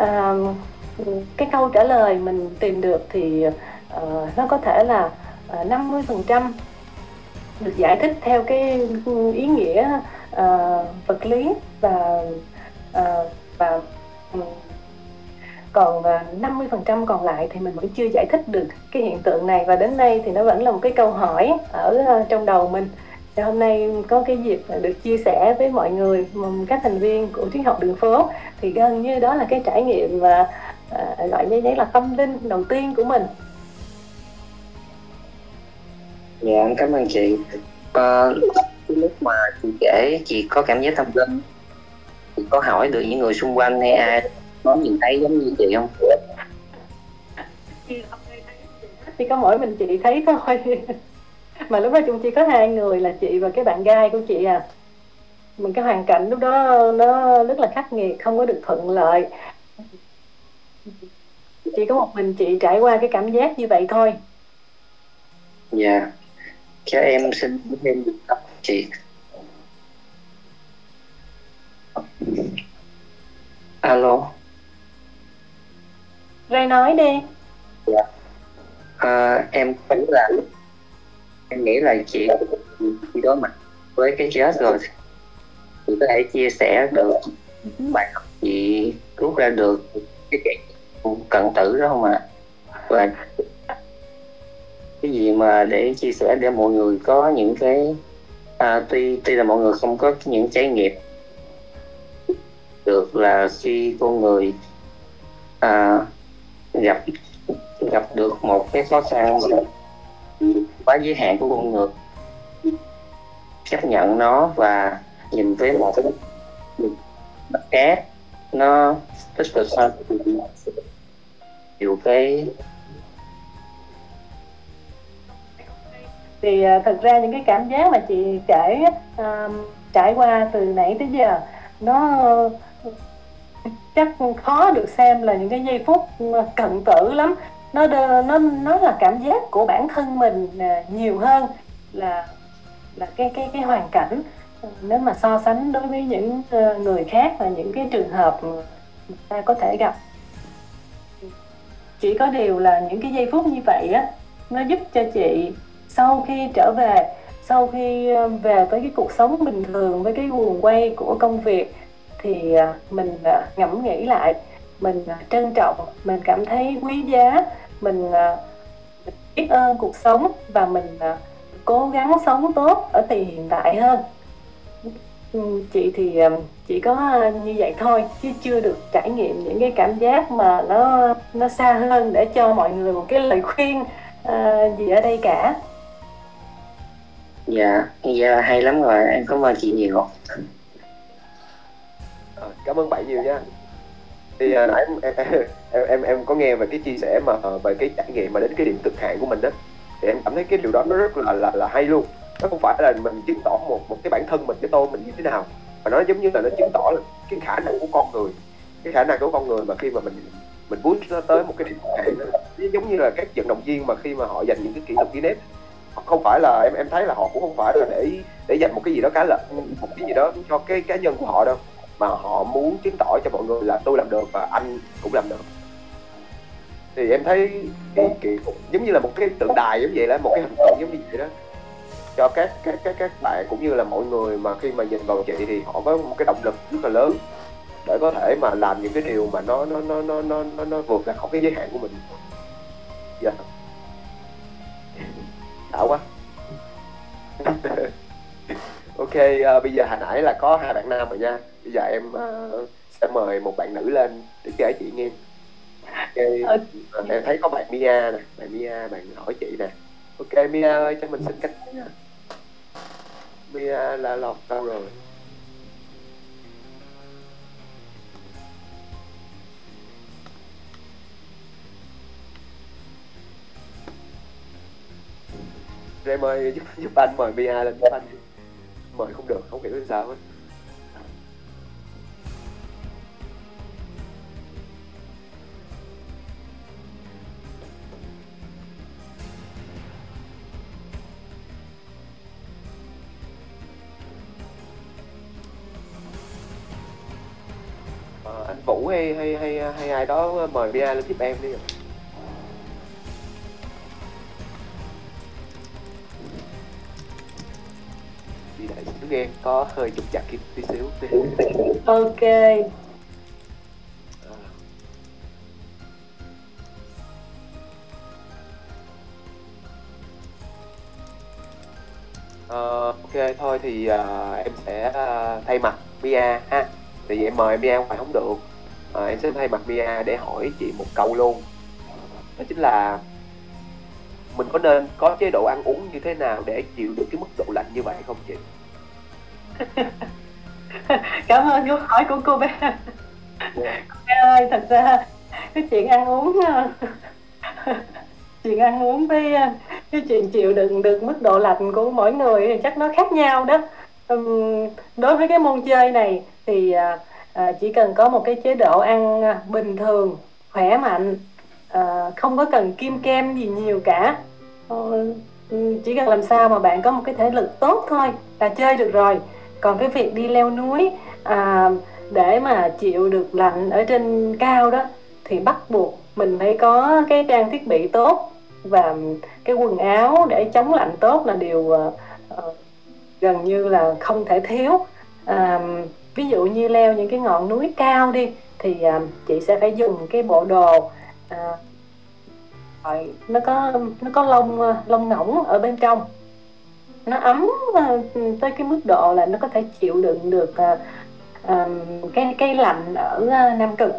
Uh, cái câu trả lời mình tìm được thì uh, nó có thể là năm mươi phần trăm được giải thích theo cái ý nghĩa uh, vật lý và uh, và còn năm mươi phần trăm còn lại thì mình vẫn chưa giải thích được cái hiện tượng này, và đến nay thì nó vẫn là một cái câu hỏi ở trong đầu mình. Thì hôm nay có cái dịp được chia sẻ với mọi người, các thành viên của Triết học đường phố, thì gần như đó là cái trải nghiệm mà uh, gọi như thế là tâm linh đầu tiên của mình. Dạ, cảm ơn chị. À, lúc mà chị kể chị có cảm giác tâm linh, chị có hỏi được những người xung quanh hay ai có nhìn thấy giống như chị không? Chỉ có mỗi mình chị thấy thôi. Mà lúc đó chúng chỉ có hai người là chị và cái bạn gái của chị à. Mình cái hoàn cảnh lúc đó nó rất là khắc nghiệt, không có được thuận lợi. Chỉ có một mình chị trải qua cái cảm giác như vậy thôi. Dạ. Yeah. Cho em xin thêm được đọc chị. Alo. Ray nói đi. Dạ. Yeah. À, em nghĩ là em nghĩ là chị khi đối mặt với cái chết rồi, chị có thể chia sẻ được bài học chị rút ra được cái chuyện cận tử đó không ạ? À? Và cái gì mà để chia sẻ để mọi người có những cái à, tuy tuy là mọi người không có những trải nghiệm được là khi con người à, gặp gặp được một cái khó khăn quá giới hạn của con người, chấp nhận nó và nhìn với một cái mặt khác nó tích cực hơn nhiều cái. Thì uh, thật ra những cái cảm giác mà chị kể uh, trải qua từ nãy tới giờ nó uh, chắc khó được xem là những cái giây phút cận tử lắm. Nó nó nó là cảm giác của bản thân mình uh, nhiều hơn là là cái cái cái hoàn cảnh. Nếu mà so sánh đối với những uh, người khác và những cái trường hợp người ta có thể gặp, chỉ có điều là những cái giây phút như vậy á, nó giúp cho chị sau khi trở về, sau khi về với cái cuộc sống bình thường, với cái guồng quay của công việc, thì mình ngẫm nghĩ lại, mình trân trọng, mình cảm thấy quý giá, mình biết ơn cuộc sống và mình cố gắng sống tốt ở thì hiện tại hơn. Chị thì chỉ có như vậy thôi, chứ chưa được trải nghiệm những cái cảm giác mà nó, nó xa hơn để cho mọi người một cái lời khuyên à, gì ở đây cả. Dạ, dạ hay lắm rồi, em cảm ơn chị nhiều. À, cảm ơn bạn nhiều nha. Thì à, nãy em, em em em có nghe về cái chia sẻ mà về cái trải nghiệm mà đến cái điểm cực hạn của mình đó, thì em cảm thấy cái điều đó nó rất là là là hay luôn. Nó không phải là mình chứng tỏ một một cái bản thân mình, cái tôi mình như thế nào, mà nó giống như là nó chứng tỏ là cái khả năng của con người, cái khả năng của con người mà khi mà mình mình boost nó tới một cái điểm cực hạn đó. Giống như là các vận động viên mà khi mà họ giành những cái kỷ lục Guinness, không phải là em em thấy là họ cũng không phải là để để dành một cái gì đó cá lợi, một cái gì đó cho cái cá nhân của họ đâu, mà họ muốn chứng tỏ cho mọi người là tôi làm được và anh cũng làm được. Thì em thấy cái, cái, giống như là một cái tượng đài giống vậy, là một cái hình tượng giống như vậy đó, cho các các các các bạn cũng như là mọi người mà khi mà nhìn vào chị thì họ có một cái động lực rất là lớn để có thể mà làm những cái điều mà nó nó nó nó nó nó, nó vượt ra khỏi cái giới hạn của mình. Dạ. Yeah. Đảo quá. Ok, uh, bây giờ hồi nãy là có hai bạn nam rồi nha. Bây giờ em uh, sẽ mời một bạn nữ lên để kể chị nghe. Okay. Uh, em thấy có bạn Mia nè, bạn Mia, bạn hỏi chị nè. Ok Mia ơi, cho mình xin cách nha. Mia là lọt đâu rồi? Rem ơi, giúp, giúp anh mời bê a lên, giúp anh. Mời không được, không hiểu sao hết. À, anh Vũ hay, hay, hay, hay ai đó mời bê a lên tiếp em đi rồi. Em có hơi trục chặt tí xíu. Ok. Uh, ok thôi thì uh, em sẽ uh, thay mặt bê a ha. Thì em mời bê a ngoài không được. Uh, em sẽ thay mặt bê a để hỏi chị một câu luôn. Đó chính là mình có nên có chế độ ăn uống như thế nào để chịu được cái mức độ lạnh như vậy không chị? Cảm ơn câu hỏi của cô bé. Yeah. Cô bé ơi, thật ra cái chuyện ăn uống chuyện ăn uống với cái chuyện chịu đựng được mức độ lạnh của mỗi người thì chắc nó khác nhau đó. Đối với cái môn chơi này thì chỉ cần có một cái chế độ ăn bình thường, khỏe mạnh, không có cần kiêng kem gì nhiều cả, chỉ cần làm sao mà bạn có một cái thể lực tốt thôi là chơi được rồi. Còn cái việc đi leo núi à, để mà chịu được lạnh ở trên cao đó thì bắt buộc mình phải có cái trang thiết bị tốt và cái quần áo để chống lạnh tốt là điều à, gần như là không thể thiếu. À, ví dụ như leo những cái ngọn núi cao đi thì à, chị sẽ phải dùng cái bộ đồ à, nó có nó có lông lông ngỗng ở bên trong, nó ấm tới cái mức độ là nó có thể chịu đựng được uh, cái cái lạnh ở Nam Cực,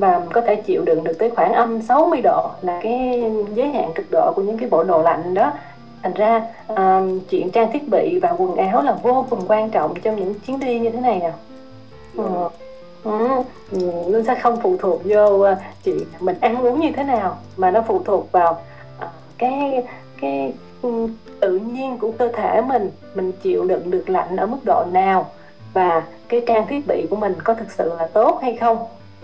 và có thể chịu đựng được tới khoảng âm sáu mươi độ là cái giới hạn cực độ của những cái bộ đồ lạnh đó. Thành ra uh, chuyện trang thiết bị và quần áo là vô cùng quan trọng trong những chuyến đi như thế này nè. uh, uh, Nó sẽ không phụ thuộc vô uh, chị mình ăn uống như thế nào, mà nó phụ thuộc vào uh, cái cái tự nhiên của cơ thể mình, mình chịu đựng được lạnh ở mức độ nào và cái trang thiết bị của mình có thực sự là tốt hay không.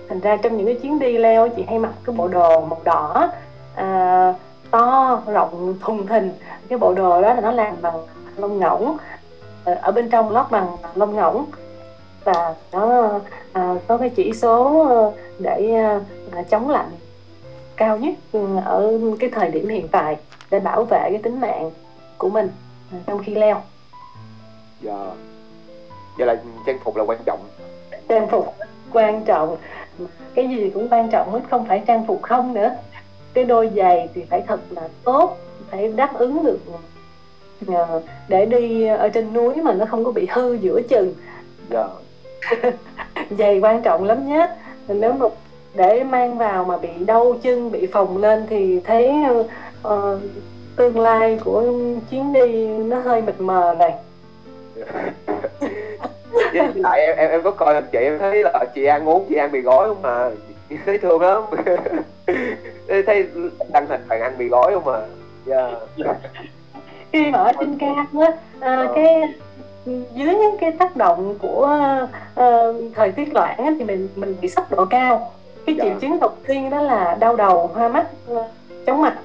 Thành ra trong những cái chuyến đi leo chị hay mặc cái bộ đồ màu đỏ à, to, rộng, thùng thình. Cái bộ đồ đó là nó làm bằng lông ngỗng, ở bên trong lót bằng lông ngỗng, và nó à, có cái chỉ số để à, chống lạnh cao nhất ở cái thời điểm hiện tại để bảo vệ cái tính mạng của mình trong khi leo. Dạ. Yeah. Vậy là trang phục là quan trọng. Trang phục quan trọng. Cái gì cũng quan trọng hết, không phải trang phục không nữa. Cái đôi giày thì phải thật là tốt, phải đáp ứng được để đi ở trên núi mà nó không có bị hư giữa chừng. Dạ. Yeah. Giày quan trọng lắm nhé. Nếu mà để mang vào mà bị đau chân, bị phồng lên thì thấy Ờ, tương lai của chuyến đi nó hơi mịt mờ này. Tại em, em em có coi hình chị, em thấy là chị ăn uống, chị ăn mì gói không mà, thấy thương lắm. Thấy đăng hình bạn ăn mì gói không mà. Yeah. Khi mà ở trên cao á, à, cái dưới những cái tác động của uh, thời tiết loãng á, thì mình mình bị sốc độ cao. Cái triệu chứng đầu tiên đó là đau đầu, hoa mắt, chóng mặt,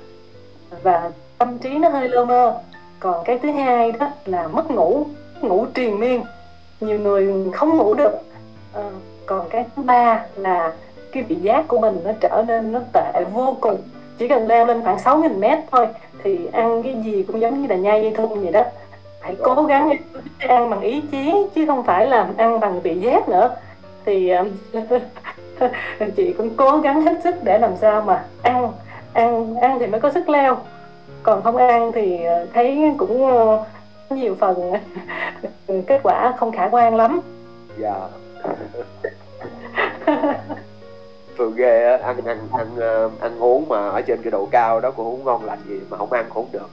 và tâm trí nó hơi lơ mơ. Còn cái thứ hai đó là mất ngủ, ngủ triền miên, nhiều người không ngủ được. À, còn cái thứ ba là cái vị giác của mình nó trở nên nó tệ vô cùng. Chỉ cần leo lên khoảng sáu nghìn mét thôi thì ăn cái gì cũng giống như là nhai dây thun vậy đó. Phải cố gắng ăn bằng ý chí chứ không phải là ăn bằng vị giác nữa. Thì chị cũng cố gắng hết sức để làm sao mà ăn Ăn, ăn thì mới có sức leo. Còn không ăn thì thấy cũng nhiều phần kết quả không khả quan lắm. Dạ. Thường ghê ăn, ăn, ăn, ăn uống mà ở trên cái độ cao đó cũng không ngon lành gì, mà không ăn cũng không được.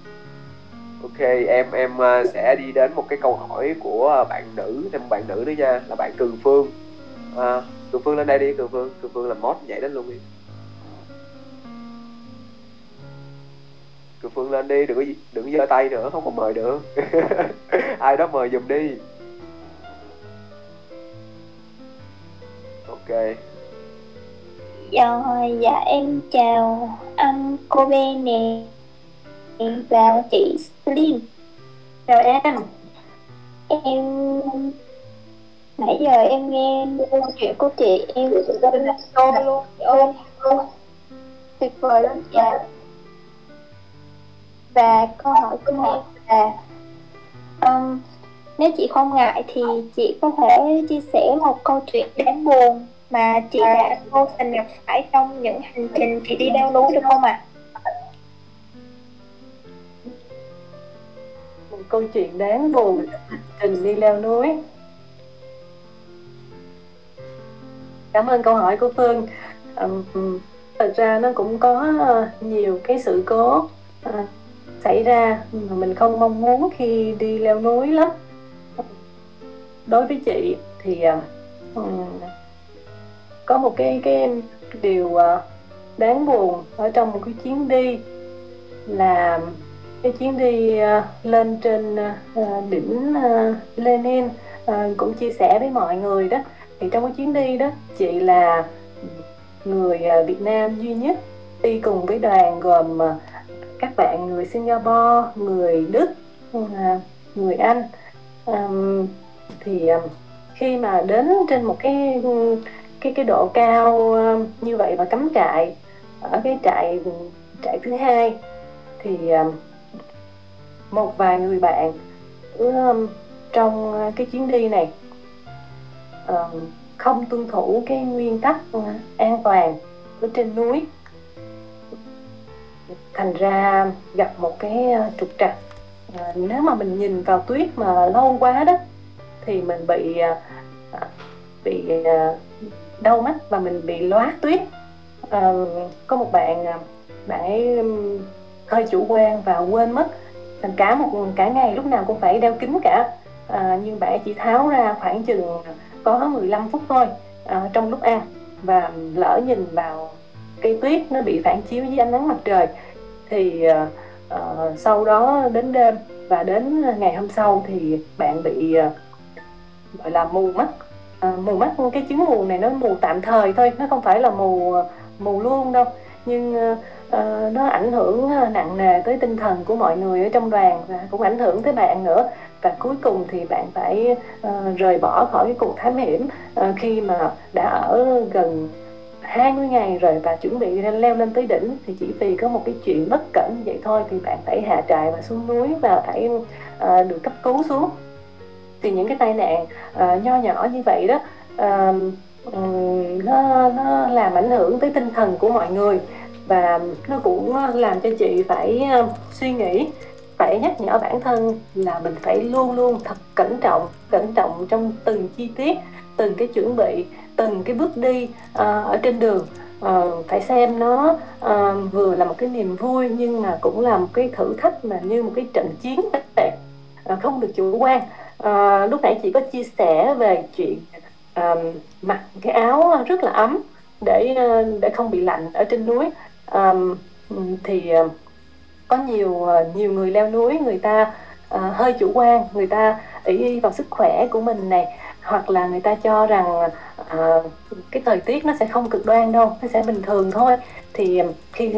Ok, em em sẽ đi đến một cái câu hỏi của bạn nữ, thêm bạn nữ nữa nha, là bạn Cường Phương. à, Cường Phương lên đây đi, Cường Phương, Cường Phương làm mod nhảy đến luôn đi. Rồi Phương lên đi, đừng có đừng giơ tay nữa, không có mời được. Ai đó mời giùm đi. Ok. Rồi, dạ em chào anh cô bé nè và chị Slim. Rồi em Em nãy giờ em nghe câu chuyện của chị, em ôm luôn, ôm luôn, tuyệt vời lắm. Dạ. Và câu hỏi của em là um, nếu chị không ngại thì chị có thể chia sẻ một câu chuyện đáng buồn mà chị đã vô tình gặp phải trong những hành trình chị đi leo núi được không ạ? À? Một câu chuyện đáng buồn hành trình đi leo núi. Cảm ơn câu hỏi của Phương. Um, thật ra nó cũng có nhiều cái sự cố À, xảy ra mà mình không mong muốn khi đi leo núi lắm. Đối với chị thì uh, có một cái cái điều uh, đáng buồn ở trong một cái chuyến đi là cái chuyến đi uh, lên trên uh, đỉnh uh, Lenin uh, cũng chia sẻ với mọi người đó. Thì trong cái chuyến đi đó, chị là người uh, Việt Nam duy nhất đi cùng với đoàn gồm uh, các bạn người Singapore, người Đức, người Anh. Thì khi mà đến trên một cái cái cái độ cao như vậy và cắm trại ở cái trại trại thứ hai thì một vài người bạn trong cái chuyến đi này không tuân thủ cái nguyên tắc an toàn ở trên núi, thành ra gặp một cái trục trặc. À, nếu mà mình nhìn vào tuyết mà lâu quá đó thì mình bị à, bị à, đau mắt và mình bị lóa tuyết. À, có một bạn bạn ấy hơi chủ quan và quên mất, thành cả một cả ngày lúc nào cũng phải đeo kính cả. À, nhưng bạn ấy chỉ tháo ra khoảng chừng có mười lăm phút thôi à, trong lúc ăn, và lỡ nhìn vào cây tuyết nó bị phản chiếu với ánh nắng mặt trời. Thì uh, sau đó đến đêm và đến ngày hôm sau thì bạn bị uh, gọi là mù mắt. Uh, mù mắt, cái chứng mù này nó mù tạm thời thôi, nó không phải là mù mù luôn đâu, nhưng uh, uh, nó ảnh hưởng nặng nề tới tinh thần của mọi người ở trong đoàn và cũng ảnh hưởng tới bạn nữa. Và cuối cùng thì bạn phải uh, rời bỏ khỏi cái cuộc thám hiểm uh, khi mà đã ở gần hai mươi ngày rồi và chuẩn bị leo lên tới đỉnh. Thì chỉ vì có một cái chuyện bất cẩn như vậy thôi thì bạn phải hạ trại và xuống núi và phải à, được cấp cứu xuống. Thì những cái tai nạn à, nho nhỏ như vậy đó à, nó, nó làm ảnh hưởng tới tinh thần của mọi người, và nó cũng làm cho chị phải suy nghĩ, phải nhắc nhở bản thân là mình phải luôn luôn thật cẩn trọng, cẩn trọng trong từng chi tiết, từng cái chuẩn bị, từng cái bước đi uh, ở trên đường. Uh, phải xem nó uh, vừa là một cái niềm vui nhưng mà cũng là một cái thử thách, mà như một cái trận chiến tệ, uh, không được chủ quan. Uh, lúc nãy chị có chia sẻ về chuyện uh, mặc cái áo rất là ấm để uh, để không bị lạnh ở trên núi. Uh, thì uh, có nhiều uh, nhiều người leo núi người ta uh, hơi chủ quan, người ta ỷ y vào sức khỏe của mình này, hoặc là người ta cho rằng à, cái thời tiết nó sẽ không cực đoan đâu, nó sẽ bình thường thôi. Thì khi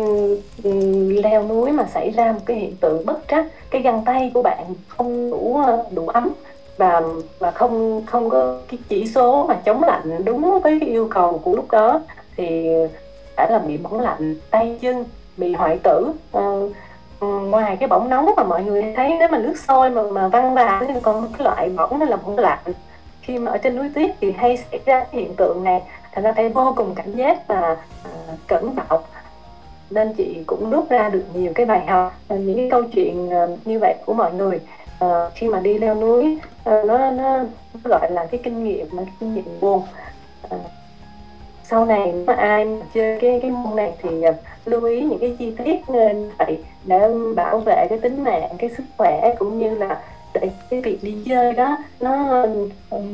leo núi mà xảy ra một cái hiện tượng bất trắc, cái găng tay của bạn không đủ đủ ấm và và không không có cái chỉ số mà chống lạnh đúng với cái yêu cầu của lúc đó, thì đã là bị bỏng lạnh tay chân, bị hoại tử. À, ngoài cái bỏng nóng mà mọi người thấy nếu mà nước sôi mà mà văng vào, còn cái loại bỏng nó là bỏng lạnh. Khi mà ở trên núi tuyết thì hay xảy ra hiện tượng này, thành ra phải vô cùng cảnh giác và uh, cẩn trọng. Nên chị cũng rút ra được nhiều cái bài học, những cái câu chuyện uh, như vậy của mọi người. Uh, khi mà đi leo núi, uh, nó, nó gọi là cái kinh nghiệm, cái kinh nghiệm buồn. Uh, sau này nếu mà ai chơi cái, cái môn này thì uh, lưu ý những cái chi tiết nên vậy để bảo vệ cái tính mạng, cái sức khỏe, cũng như là để cái việc đi chơi đó nó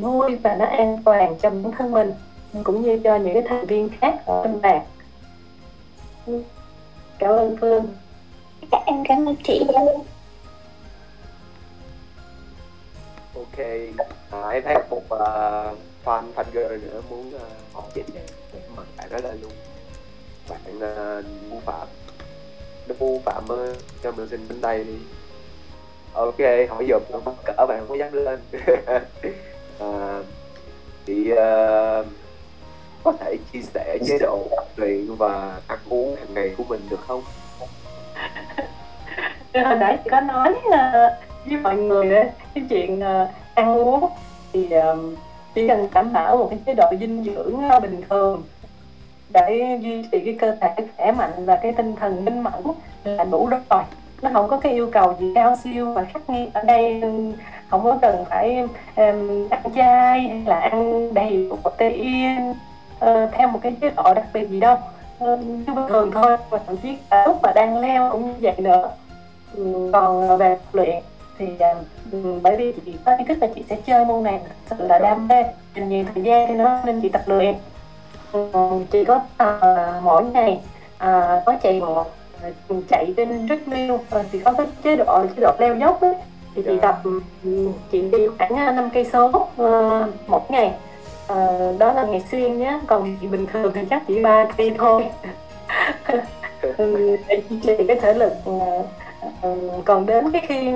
vui và nó an toàn cho bản thân mình cũng như cho những cái thành viên khác ở bên bạn. Cảm ơn Phương. Dạ em cảm ơn chị. Ok, à, em thấy một uh, fan fan girl nữa muốn uh, hỏi chị để mời bạn đó lên luôn. Bạn Vũ uh, Phạm, Vũ Phạm ơi, cho mình xin bên đây đi. Ok, hỏi dùm nó mắc cỡ bạn không có dắt lên. à, thì uh, có thể chia sẻ chế độ luyện và ăn uống hàng ngày của mình được không? Hồi nãy chị có nói uh, với mọi người uh, cái chuyện uh, ăn uống thì uh, chỉ cần đảm bảo một cái chế độ dinh dưỡng uh, bình thường để duy trì cái cơ thể khỏe mạnh và cái tinh thần minh mẫn là đủ rồi. Nó không có cái yêu cầu gì cao siêu và khắc nghiệt ở đây, không có cần phải um, ăn chay hay là ăn đầy protein uh, theo một cái chế độ đặc biệt gì đâu, uh, như bình thường thôi, và thậm chí cả lúc mà đang leo cũng như vậy nữa. Còn về tập luyện thì um, bởi vì chị có ý thức là chị sẽ chơi môn này thật sự là đam mê, dành nhiều thời gian cho nó nên chị tập luyện. Um, chị có uh, mỗi ngày uh, có chạy bộ, chạy trên treadmill, thì có cái chế độ chế độ leo dốc ấy. Thì chị tập chị đi khoảng năm cây số một ngày, đó là ngày xuyên nhé. Còn chị bình thường thì chắc chỉ ba cây thôi để duy trì cái thể lực. Còn đến cái khi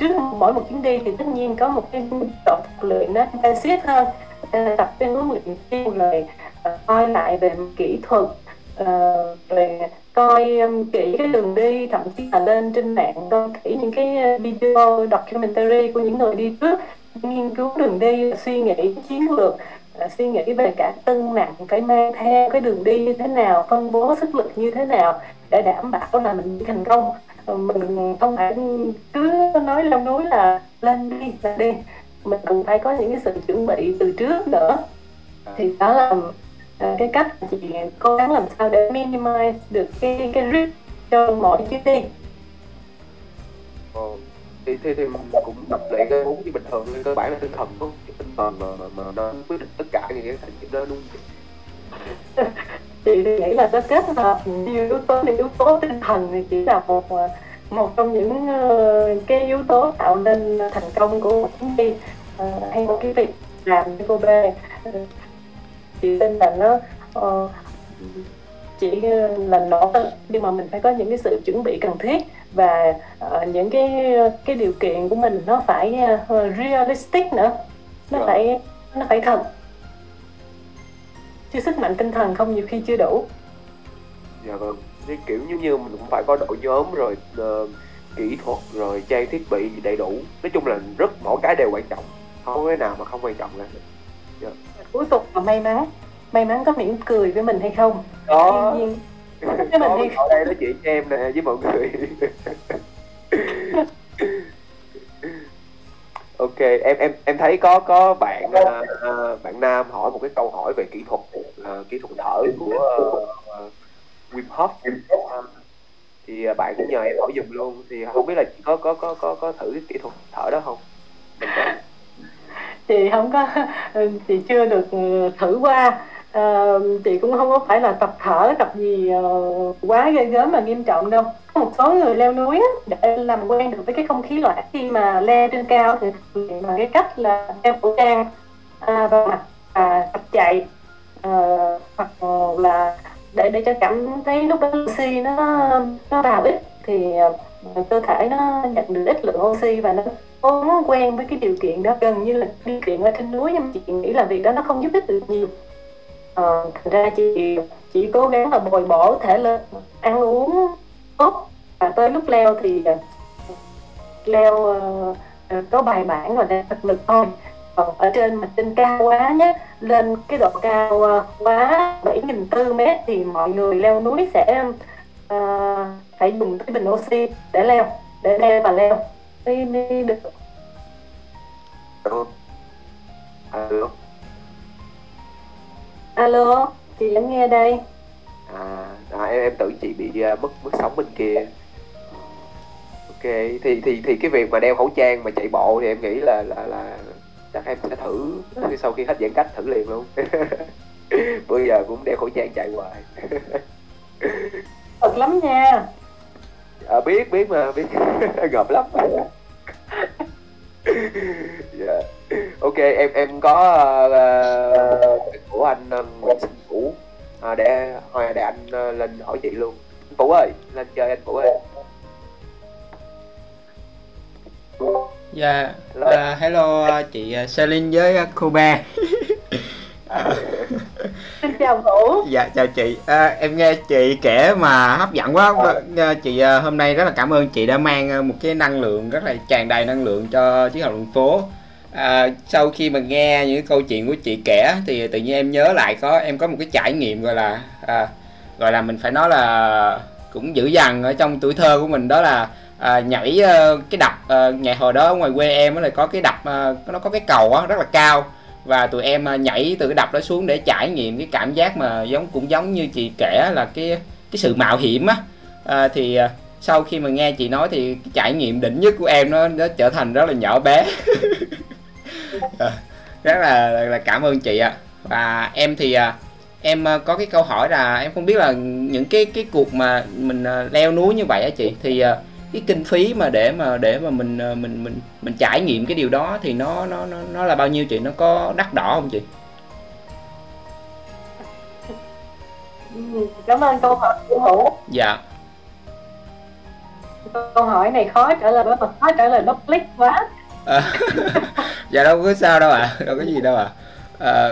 trước mỗi một chuyến đi thì tất nhiên có một cái độ tập luyện nó intensive hơn, tập trên huấn luyện riêng rồi coi lại về kỹ thuật, rồi coi um, kỹ cái đường đi, thậm chí là lên trên mạng coi kỹ những cái video documentary của những người đi trước, nghiên cứu đường đi, suy nghĩ chiến lược, suy nghĩ về cả cân nặng phải mang theo, cái đường đi như thế nào, phân bố sức lực như thế nào để đảm bảo là mình thành công. Mình không phải cứ nói leo núi là lên đi là đi, mình cũng phải có những cái sự chuẩn bị từ trước nữa. Thì đó là cái cách chị cố gắng làm sao để minimize được cái cái risk cho mọi chuyến đi. Ồ, thì thì, thì mình cũng tập luyện cái uống như bình thường, cơ bản là tinh thần thôi, tinh thần mà mà nó quyết định tất cả những cái thành tích đó luôn. Chị thì nghĩ là nó kết hợp nhiều yếu tố, yếu tố tinh thần thì chỉ là một một trong những cái yếu tố tạo nên thành công của một chuyến đi hay một cái việc làm với cô bé. Chị tin là nó uh, chỉ là nỗ lực, nhưng mà mình phải có những cái sự chuẩn bị cần thiết và uh, những cái cái điều kiện của mình nó phải uh, realistic nữa, nó rồi. phải nó phải thật. Chứ sức mạnh tinh thần không nhiều khi chưa đủ. Dạ vâng, cái kiểu như như mình cũng phải có đội nhóm rồi uh, kỹ thuật rồi trang thiết bị đầy đủ. Nói chung là rất mỗi cái đều quan trọng, không có cái nào mà không quan trọng cả. Yeah. Cuối cùng là may mắn, may mắn có mỉm cười với mình hay không. Đó. Tuy nhiên, với mình hay không. Ở đây nói chuyện với em nè, với mọi người. Ok, em em em thấy có có bạn uh, bạn Nam hỏi một cái câu hỏi về kỹ thuật uh, kỹ thuật thở của uh, Wim Hof. Uh, thì bạn cũng nhờ em hỏi giùm luôn. Thì không biết là chị có có có có có thử cái kỹ thuật thở đó không? Mình có. Chị không có, chị chưa được thử qua, à, chị cũng không có phải là tập thở, tập gì uh, quá ghê gớm mà nghiêm trọng đâu. Có một số người leo núi á, để làm quen được với cái không khí loãng khi mà leo trên cao thì mà cái cách là đeo khẩu trang à, và mặt à, tập chạy à, hoặc là để để cho cảm thấy lúc đó oxy nó nó vào ít thì cơ thể nó nhận được ít lượng oxy và nó cố quen với cái điều kiện đó, gần như là điều kiện ở trên núi. Nhưng chị nghĩ là việc đó nó không giúp ích được nhiều. À, thành ra chị chỉ cố gắng là bồi bổ thể lực, ăn uống tốt và tới lúc leo thì leo uh, có bài bản và leo thực lực thôi. Còn ở trên mà trên cao quá nhé, lên cái độ cao uh, quá bảy nghìn bốn trăm mét thì mọi người leo núi sẽ uh, phải dùng cái bình oxy để leo, để leo và leo. Đi đi được. Alo. Alo. Alo, chị lắng nghe đây. À, à em em tưởng chị bị uh, mất mất sóng bên kia. Ok, thì thì thì cái việc mà đeo khẩu trang mà chạy bộ thì em nghĩ là là là chắc em sẽ thử sau khi hết giãn cách thử liền luôn. Bây giờ cũng đeo khẩu trang chạy hoài. Thật lắm nha. À, biết biết mà biết gợp lắm. Yeah. Ok, em em có uh, của anh um, Vũ à, để hồi để anh uh, lên hỏi chị luôn. Vũ ơi, lên chơi anh Vũ ơi. Dạ, yeah. uh, hello chị Céline với cô Ba. Xin chào Vũ. Dạ chào chị, à, em nghe chị kể mà hấp dẫn quá. Chị hôm nay rất là cảm ơn chị đã mang một cái năng lượng rất là tràn đầy năng lượng cho Chiếc Học Đường Phố. à, Sau khi mà nghe những câu chuyện của chị kể thì tự nhiên em nhớ lại có em có một cái trải nghiệm gọi là à, Gọi là mình phải nói là cũng dữ dằn ở trong tuổi thơ của mình, đó là à, nhảy cái đập. à, Ngày hồi đó ở ngoài quê em là có cái đập, nó có cái cầu đó, rất là cao. Và tụi em nhảy từ cái đập đó xuống để trải nghiệm cái cảm giác mà giống cũng giống như chị kể là cái cái sự mạo hiểm á. à, Thì sau khi mà nghe chị nói thì cái trải nghiệm đỉnh nhất của em nó, nó trở thành rất là nhỏ bé. à, Rất là, là, là cảm ơn chị ạ. à. Và em thì em có cái câu hỏi là em không biết là những cái cái cuộc mà mình leo núi như vậy á chị, thì cái kinh phí mà để mà để mà mình mình mình mình trải nghiệm cái điều đó thì nó nó nó nó là bao nhiêu chị, nó có đắt đỏ không chị? Cảm ơn câu hỏi của Hữu. Dạ. Câu hỏi này khó trả lời bởi khó trả lời public quá. À, dạ đâu có sao đâu ạ, à. đâu có gì đâu ạ. À. À,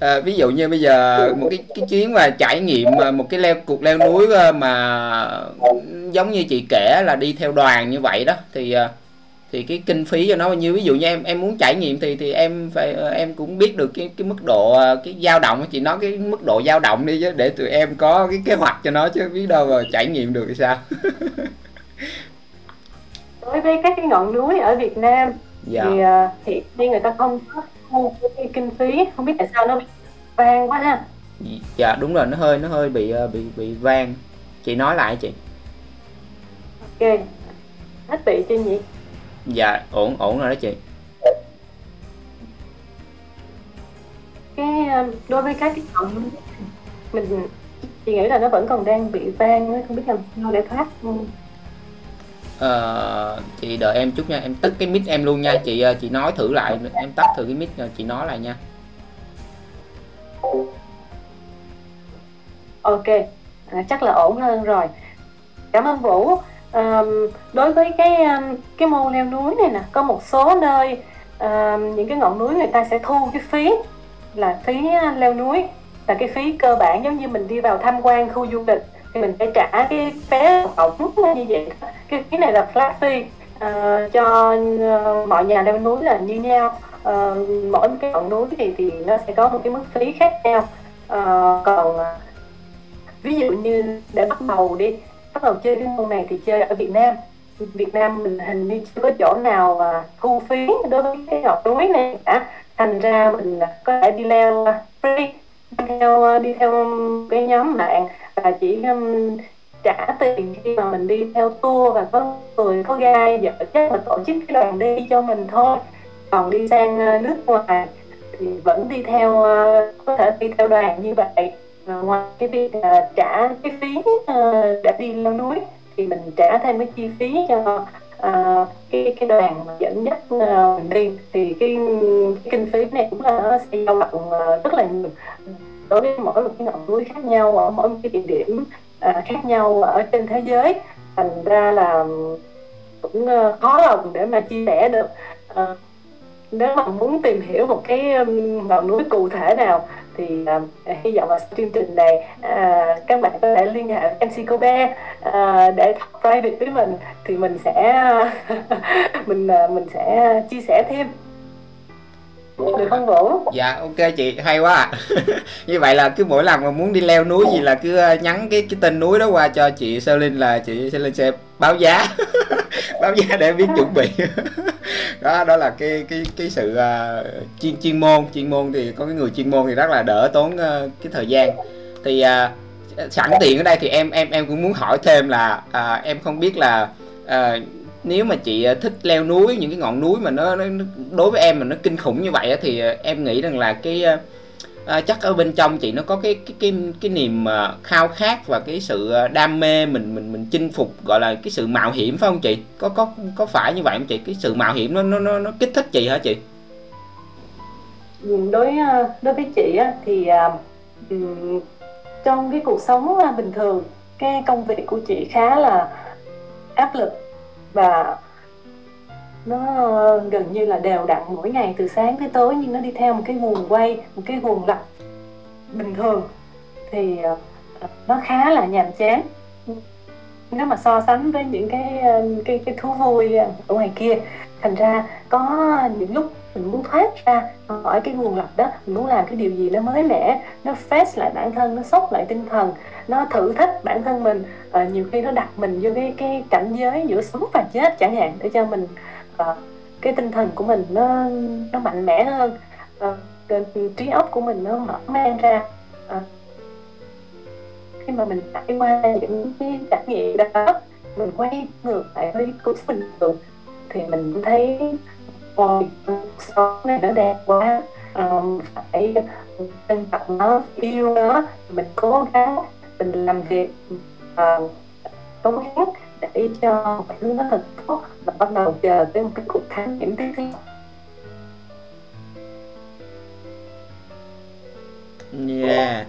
À, ví dụ như bây giờ một cái cái chuyến mà trải nghiệm một cái leo cuộc leo núi mà giống như chị kể là đi theo đoàn như vậy đó, thì thì cái kinh phí cho nó bao nhiêu? Ví dụ như em em muốn trải nghiệm thì thì em phải em cũng biết được cái cái mức độ cái dao động, chị nói cái mức độ dao động đi chứ để tụi em có cái kế hoạch cho nó, chứ biết đâu mà trải nghiệm được thì sao. Đối với các cái ngọn núi ở Việt Nam dạ. thì thì đi người ta không có cái kinh phí, không biết tại sao nó bị vang quá ha. Dạ đúng rồi, nó hơi nó hơi bị bị bị vang. Chị nói lại chị. Ok, hết bị chưa nhỉ? Dạ ổn ổn rồi đó chị. Cái đối với các cái cộng mình chị nghĩ là nó vẫn còn đang bị vang, nó không biết làm sao để thoát. Ờ, chị đợi em chút nha, em tắt cái mic em luôn nha chị. Chị nói thử lại, em tắt thử cái mic rồi chị nói lại nha. Ok, à, chắc là ổn hơn rồi. Cảm ơn Vũ. à, Đối với cái cái môn leo núi này nè, có một số nơi à, những cái ngọn núi người ta sẽ thu cái phí là phí leo núi, là cái phí cơ bản giống như mình đi vào tham quan khu du lịch thì mình phải trả cái vé tổng như vậy. Cái phí này là flat fee uh, cho mọi nhà leo núi là như nhau. Uh, mỗi một cái ngọn núi thì, thì nó sẽ có một cái mức phí khác nhau. Uh, còn uh, ví dụ như để bắt đầu đi bắt đầu chơi cái môn này thì chơi ở Việt Nam. Việt Nam mình hình như chưa có chỗ nào uh, thu phí đối với cái ngọn núi này cả. Thành ra mình có thể đi leo free, đi theo đi theo cái nhóm bạn và chỉ um, trả tiền khi mà mình đi theo tour và có người có guide dẫn dắt mà tổ chức cái đoàn đi cho mình thôi. Còn đi sang nước ngoài thì vẫn đi theo uh, có thể đi theo đoàn như vậy. Và ngoài cái việc uh, trả cái phí uh, để đi leo núi thì mình trả thêm cái chi phí cho uh, cái cái đoàn dẫn dắt uh, mình đi, thì cái, cái kinh phí này cũng là nó sẽ dao động uh, rất là nhiều đối với mỗi một cái ngọn núi khác nhau ở mỗi một cái địa điểm à, khác nhau ở trên thế giới. Thành ra là cũng uh, khó lòng để mà chia sẻ được. À, nếu mà muốn tìm hiểu một cái um, ngọn núi cụ thể nào thì uh, hy vọng là chương trình này uh, các bạn có thể liên hệ với em xê Kobe uh, để private với mình thì mình sẽ mình uh, mình sẽ chia sẻ thêm. Được không Vũ? Dạ ok chị, hay quá à. Như vậy là cứ mỗi lần mà muốn đi leo núi gì là cứ nhắn cái, cái tên núi đó qua cho chị Céline là chị Céline sẽ báo giá. Báo giá để biết chuẩn bị. Đó đó là cái cái cái sự uh, chuyên chuyên môn, chuyên môn thì có cái người chuyên môn thì rất là đỡ tốn uh, cái thời gian. Thì uh, sẵn tiện ở đây thì em em em cũng muốn hỏi thêm là uh, em không biết là uh, nếu mà chị thích leo núi, những cái ngọn núi mà nó, nó đối với em mà nó kinh khủng như vậy thì em nghĩ rằng là cái à, chắc ở bên trong chị nó có cái cái cái, cái niềm khao khát và cái sự đam mê, mình mình mình chinh phục, gọi là cái sự mạo hiểm, phải không chị? Có có có phải như vậy không chị? Cái sự mạo hiểm nó nó nó, nó kích thích chị hả chị? Đối đối với chị thì trong cái cuộc sống bình thường, cái công việc của chị khá là áp lực và nó gần như là đều đặn mỗi ngày từ sáng tới tối, nhưng nó đi theo một cái guồng quay, một cái guồng lặp bình thường thì nó khá là nhàm chán nếu mà so sánh với những cái cái cái thú vui ở ngoài kia. Thành ra có những lúc mình muốn thoát ra khỏi cái guồng lặp đó, mình muốn làm cái điều gì nó mới mẻ, nó fresh lại bản thân, nó sốc lại tinh thần, nó thử thách bản thân mình. À, nhiều khi nó đặt mình vô cái cái cảnh giới giữa sống và chết chẳng hạn, để cho mình à, cái tinh thần của mình nó nó mạnh mẽ hơn, à, trí óc của mình nó mở mang ra. À, khi mà mình trải qua những cái trải nghiệm đó, mình quay ngược lại với cuộc sống bình thường thì mình thấy ôi, sống này nó đẹp quá, à, phải trân trọng nó, yêu nó, mình cố gắng, mình làm việc, à, cống hiến để cho mọi thứ nó thật tốt, và bắt đầu chờ tới một cái cuộc thám hiểm tiếp theo. Yeah.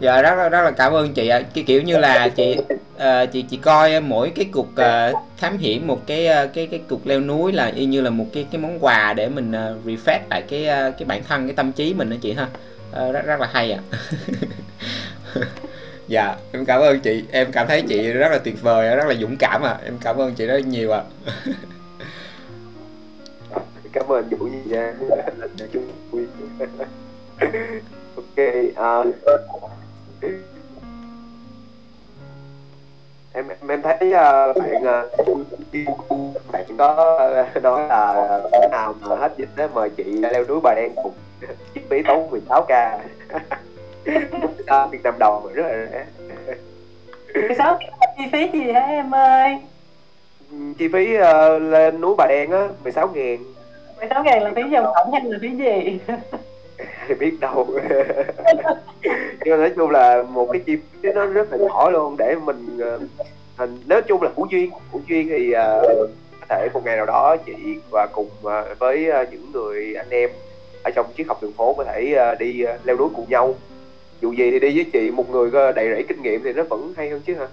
Dạ, rất rất là cảm ơn chị ạ. Cái kiểu như là chị uh, chị chị coi mỗi cái cuộc uh, thám hiểm, một cái uh, cái cái cuộc leo núi là y như là một cái cái món quà để mình uh, refresh lại cái uh, cái bản thân, cái tâm trí mình đó chị ha. Uh, rất rất là hay ạ. Dạ, em cảm ơn chị. Em cảm thấy chị rất là tuyệt vời, rất là dũng cảm ạ. À. Em cảm ơn chị rất nhiều ạ. À. Cảm ơn Vũ nha. Ok, uh, em em thấy uh, bạn uh, bạn có nói là bữa nào mà hết dịch đó mời chị leo núi Bà Đen cùng, chi phí tốn mười sáu k, Việt Nam đồng rất là rẻ. mười sáu chi phí gì hả em ơi? Chi phí uh, lên núi Bà Đen á mười sáu nghìn. mười sáu nghìn là phí dòng tổng hay là phí gì? Thì biết đâu. Nhưng nói chung là một cái chi phí nó rất là nhỏ luôn, để mình mình nói chung là hữu duyên hữu duyên thì uh, có thể một ngày nào đó chị và cùng uh, với uh, những người anh em ở trong chiếc học đường phố có thể uh, đi uh, leo núi cùng nhau. Dù gì thì đi với chị một người đầy rẫy kinh nghiệm thì nó vẫn hay hơn chứ hả?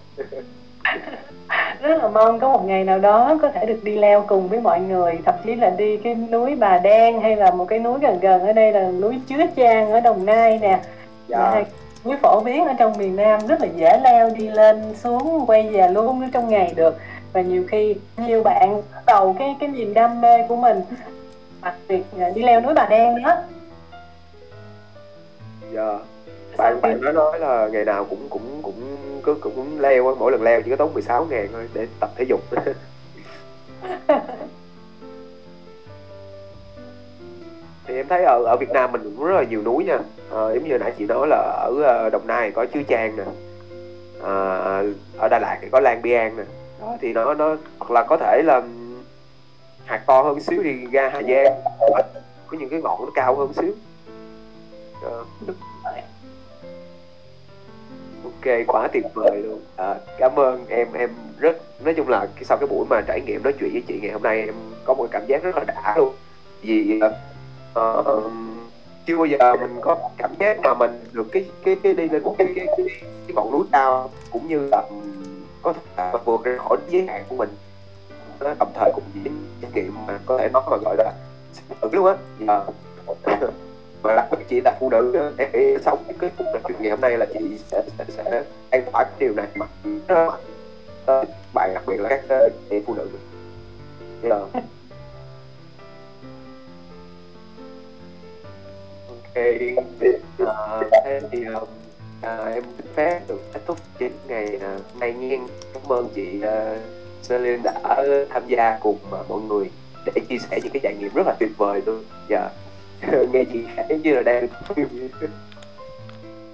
Rất là mong có một ngày nào đó có thể được đi leo cùng với mọi người, thậm chí là đi cái núi Bà Đen hay là một cái núi gần gần ở đây là núi Chứa Chan ở Đồng Nai nè. Dạ. Núi phổ biến ở trong miền Nam rất là dễ leo, đi lên xuống quay về luôn trong ngày được. Và nhiều khi nhiều bạn bắt đầu cái cái niềm đam mê của mình đặc biệt đi leo núi Bà Đen đó. Dạ. Bạn bạn nó nói là ngày nào cũng cũng cũng cứ cũng, cũng leo, mỗi lần leo chỉ có tốn mười sáu ngàn thôi để tập thể dục. Thì em thấy ở ở Việt Nam mình cũng rất là nhiều núi nha. À, giống như nãy chị nói là ở Đồng Nai có Chứa Chan nè, à, ở Đà Lạt thì có Lang Biang nè. Đó thì nó nó hoặc là có thể là hạt to hơn xíu thì Gaia, Hà Giang có những cái ngọn nó cao hơn xíu. À, ok, quá tuyệt vời luôn. À, cảm ơn em em rất, nói chung là sau cái buổi mà trải nghiệm nói chuyện với chị ngày hôm nay em có một cảm giác rất là đã luôn, vì uh, chưa bao giờ mình có cảm giác mà mình được cái cái cái đi lên cái cái cái ngọn núi cao, cũng như là có thể vượt ra khỏi giới hạn của mình, nó đồng thời cũng với trải nghiệm mà có thể nói mà gọi là thử luôn á. Và đặc biệt chị là phụ nữ, em phải sống cái cuộc trò chuyện ngày hôm nay là chị sẽ sẽ sẽ lan tỏa cái điều này mạnh rất mạnh tới bạn, đặc biệt là các chị phụ nữ. Ok, thế thì em xin phép được kết thúc chuyến ngày hôm nay nha. Cảm ơn chị Céline đã tham gia cùng mọi người để chia sẻ những cái trải nghiệm rất là tuyệt vời luôn. Dạ. Nghe chị khẽ như là đang phim.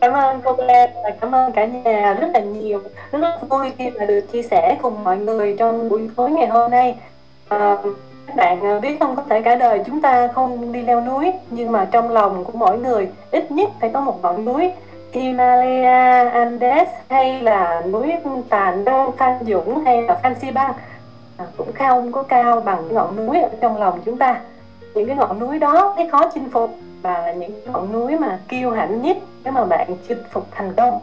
Cảm ơn cô Lê và cảm ơn cả nhà rất là nhiều. Rất là vui khi mà được chia sẻ cùng mọi người trong buổi tối ngày hôm nay. À, Các bạn biết không, có thể cả đời chúng ta không đi leo núi, nhưng mà trong lòng của mỗi người ít nhất phải có một ngọn núi Himalaya, Andes hay là núi Tà Nông, Phan Dũng hay là Fansipan cũng không có cao bằng ngọn núi ở trong lòng chúng ta. Những cái ngọn núi đó cái khó chinh phục và những ngọn núi mà kiêu hãnh nhất nếu mà bạn chinh phục thành công.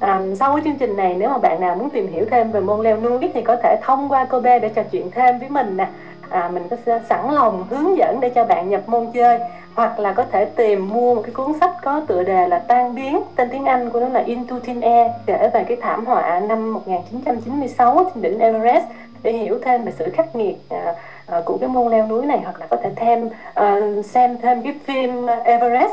À, sau chương trình này nếu mà bạn nào muốn tìm hiểu thêm về môn leo núi thì có thể thông qua cô B để trò chuyện thêm với mình nè. À, mình có sẵn lòng hướng dẫn để cho bạn nhập môn chơi, hoặc là có thể tìm mua một cái cuốn sách có tựa đề là Tan Biến, tên tiếng Anh của nó là Into Thin Air, kể về cái thảm họa năm một nghìn chín trăm chín mươi sáu trên đỉnh Everest để hiểu thêm về sự khắc nghiệt à, à, của cái môn leo núi này, hoặc là có thể thêm à, xem thêm cái phim Everest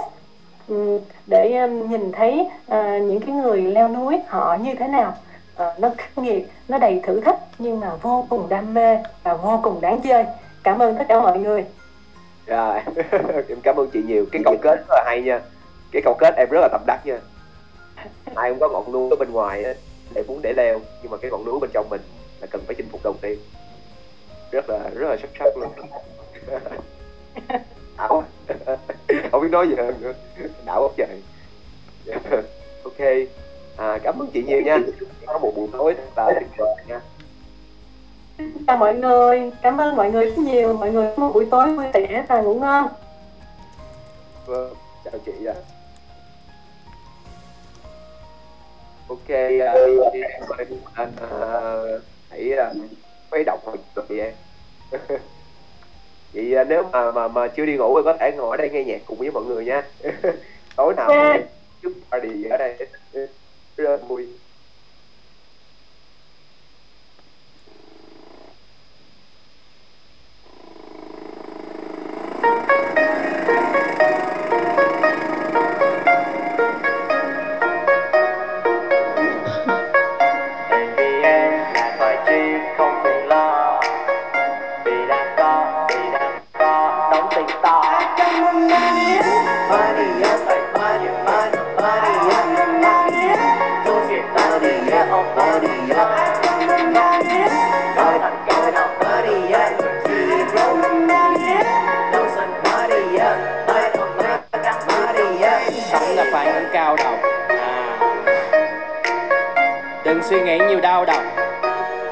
để nhìn thấy à, những cái người leo núi họ như thế nào. À, nó khắc nghiệt, nó đầy thử thách nhưng mà vô cùng đam mê và vô cùng đáng chơi. Cảm ơn tất cả mọi người. Rồi, em cảm ơn chị nhiều. Cái câu kết rất là hay nha. Cái câu kết em rất là tâm đắc nha. Ai cũng có ngọn núi ở bên ngoài để muốn để leo, nhưng mà cái ngọn núi bên trong mình là cần phải chinh phục đầu tiên. Rất là rất là xuất sắc luôn. Đảo không biết nói gì hơn nữa. Đảo ốc trời. Ok. À, cảm ơn chị nhiều nha. Có một buổi tối và tuyệt vời nha. Chào mọi người, cảm ơn mọi người rất nhiều. Mọi người có một buổi tối vui vẻ và ngủ ngon. Vâng, chào chị ạ. Ok, à, anh à, hãy khuấy động hồi tụi em. Chị nếu mà, mà mà chưa đi ngủ thì có thể ngồi ở đây nghe nhạc cùng với mọi người nha. Tối nào yeah. Chúng ta đi ở đây. Rất vui. Đừng suy nghĩ nhiều đau đầu,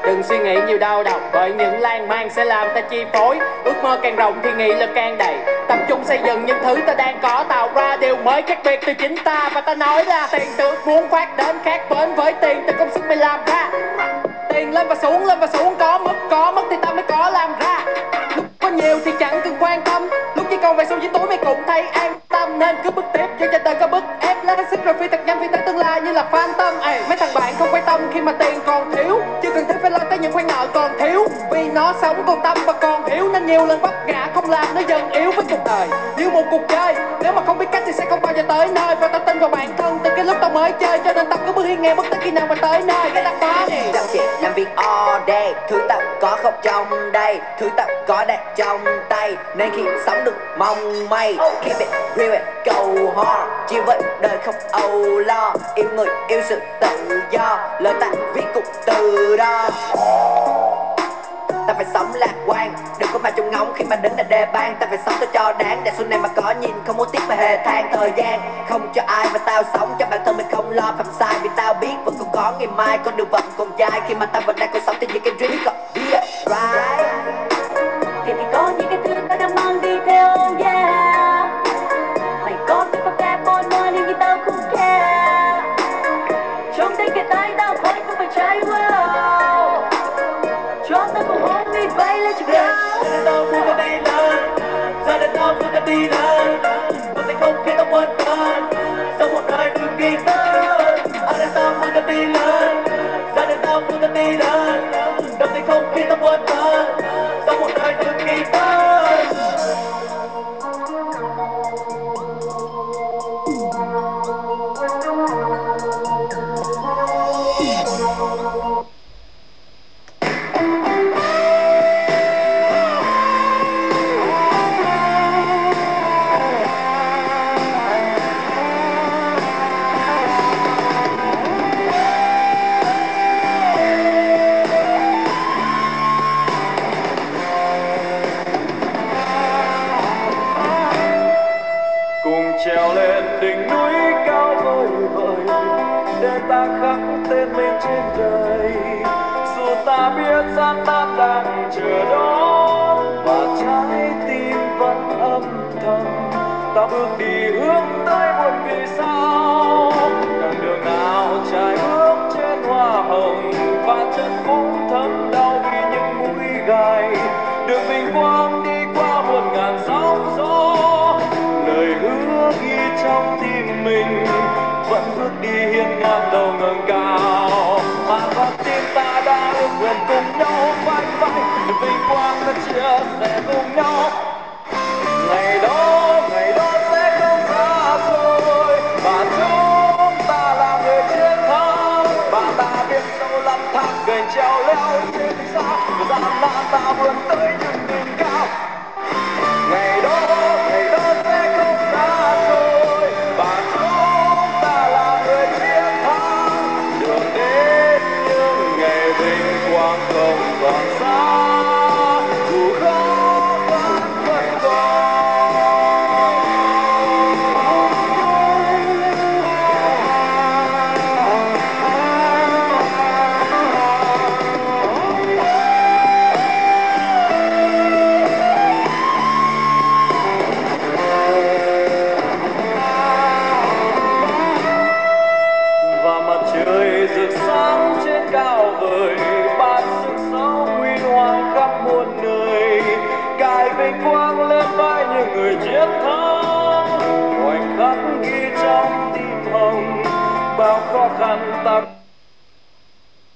đừng suy nghĩ nhiều đau đầu, bởi những lan man sẽ làm ta chi phối. Ước mơ càng rộng thì nghị lực càng đầy. Tập trung xây dựng những thứ ta đang có, tạo ra điều mới khác biệt từ chính ta. Và ta nói ra tiền tự muốn phát đến khác bến với tiền từ công sức mình làm ra. Tiền lên và xuống, lên và xuống, có mất có mất thì ta mới có làm ra. Lúc có nhiều thì chẳng cần quan tâm, lúc chỉ còn về sau dưới túi mày cũng thấy an tâm. Nên cứ bước tiếp cho cho đời có bước ép lá sức rồi phi thật nhanh phi tới tương lai như là phantom. Mấy thằng bạn không quan tâm khi mà tiền còn thiếu, chưa cần thiết phải lo tới những khoản nợ còn thiếu, vì nó sống còn tâm và còn hiểu. Nên nhiều lần vấp ngã không làm nó dần yếu với cuộc đời như một cuộc chơi, nếu mà không biết cách thì sẽ không bao giờ tới nơi. Và tao tin vào bản thân từ cái lúc tao mới chơi, cho nên tao cứ bước hiên ngang bước tới khi nào mà tới nơi. Cái làm phá đi chăm chỉ làm việc all day, thứ tao có không trong đây, thứ tao có đây trong tay, nên khi sống được mong may. Khi bị real it go hard, chỉ vậy đời không âu lo, yêu người yêu sự tự do, lời ta viết cục từ đó. Ta phải sống lạc quan, đừng có mà trông ngóng khi mà đứng là đề bang. Ta phải sống tao cho đáng, để xuân này mà có nhìn không muốn tiếc mà hề than. Thời gian không cho ai mà tao sống cho bản thân mình, không lo phạm sai vì tao biết vẫn còn có ngày mai. Con đường vẫn còn dài khi mà tao vẫn đang còn sống theo những cái dream còn yeah, right. Thì thì có những cái thứ ta đang mang đi theo, yeah. Mày có thể có bad boy money nhưng tao không care. Trong tay cái tay tao khỏi không phải cháy wow. Cho tao không hỏi mình bay lên trời cao. Giờ tao muốn tao đi lên, giờ đến tao muốn tao đi lên. Một tay không khiến tao quên tên, sau một đời đừng ghi tên. Giờ đến tao muốn tao đi lên, giờ đến tao muốn tao đi lên. Đồng tay không khiến tao quên tên. trèo lên đỉnh núi cao vời vời để ta khắc tên mình trên đời, dù ta biết gian nan đang chờ đón và trái tim vẫn âm thầm ta bước đi hướng tới một vì sao. Đoạn đường nào trải bước trên hoa hồng và chân cũng thấm đau vì những mũi gai, đường mình quang đi qua một ngàn sóng gió, lời hứa ghi trong tim mình vẫn bước đi hiên ngang đầu ngẩng cao, mà con tim ta đã được quyền cùng nhau vai vai vinh quang và chia sẻ cùng nhau. Ngày đó ngày đó sẽ không xa rồi, và chúng ta là người chiến thắng, và ta biết sâu lắm thác gành treo leo trên xa gian nan ta vươn tới những đỉnh cao. Ngày đó ngày đó sẽ không xa rồi, và chúng ta là người chiến thắng, đường đến những ngày vinh quang không còn xa. Hãy subscribe cho kênh Ghiền Mì Gõ để không bỏ lỡ những video hấp dẫn.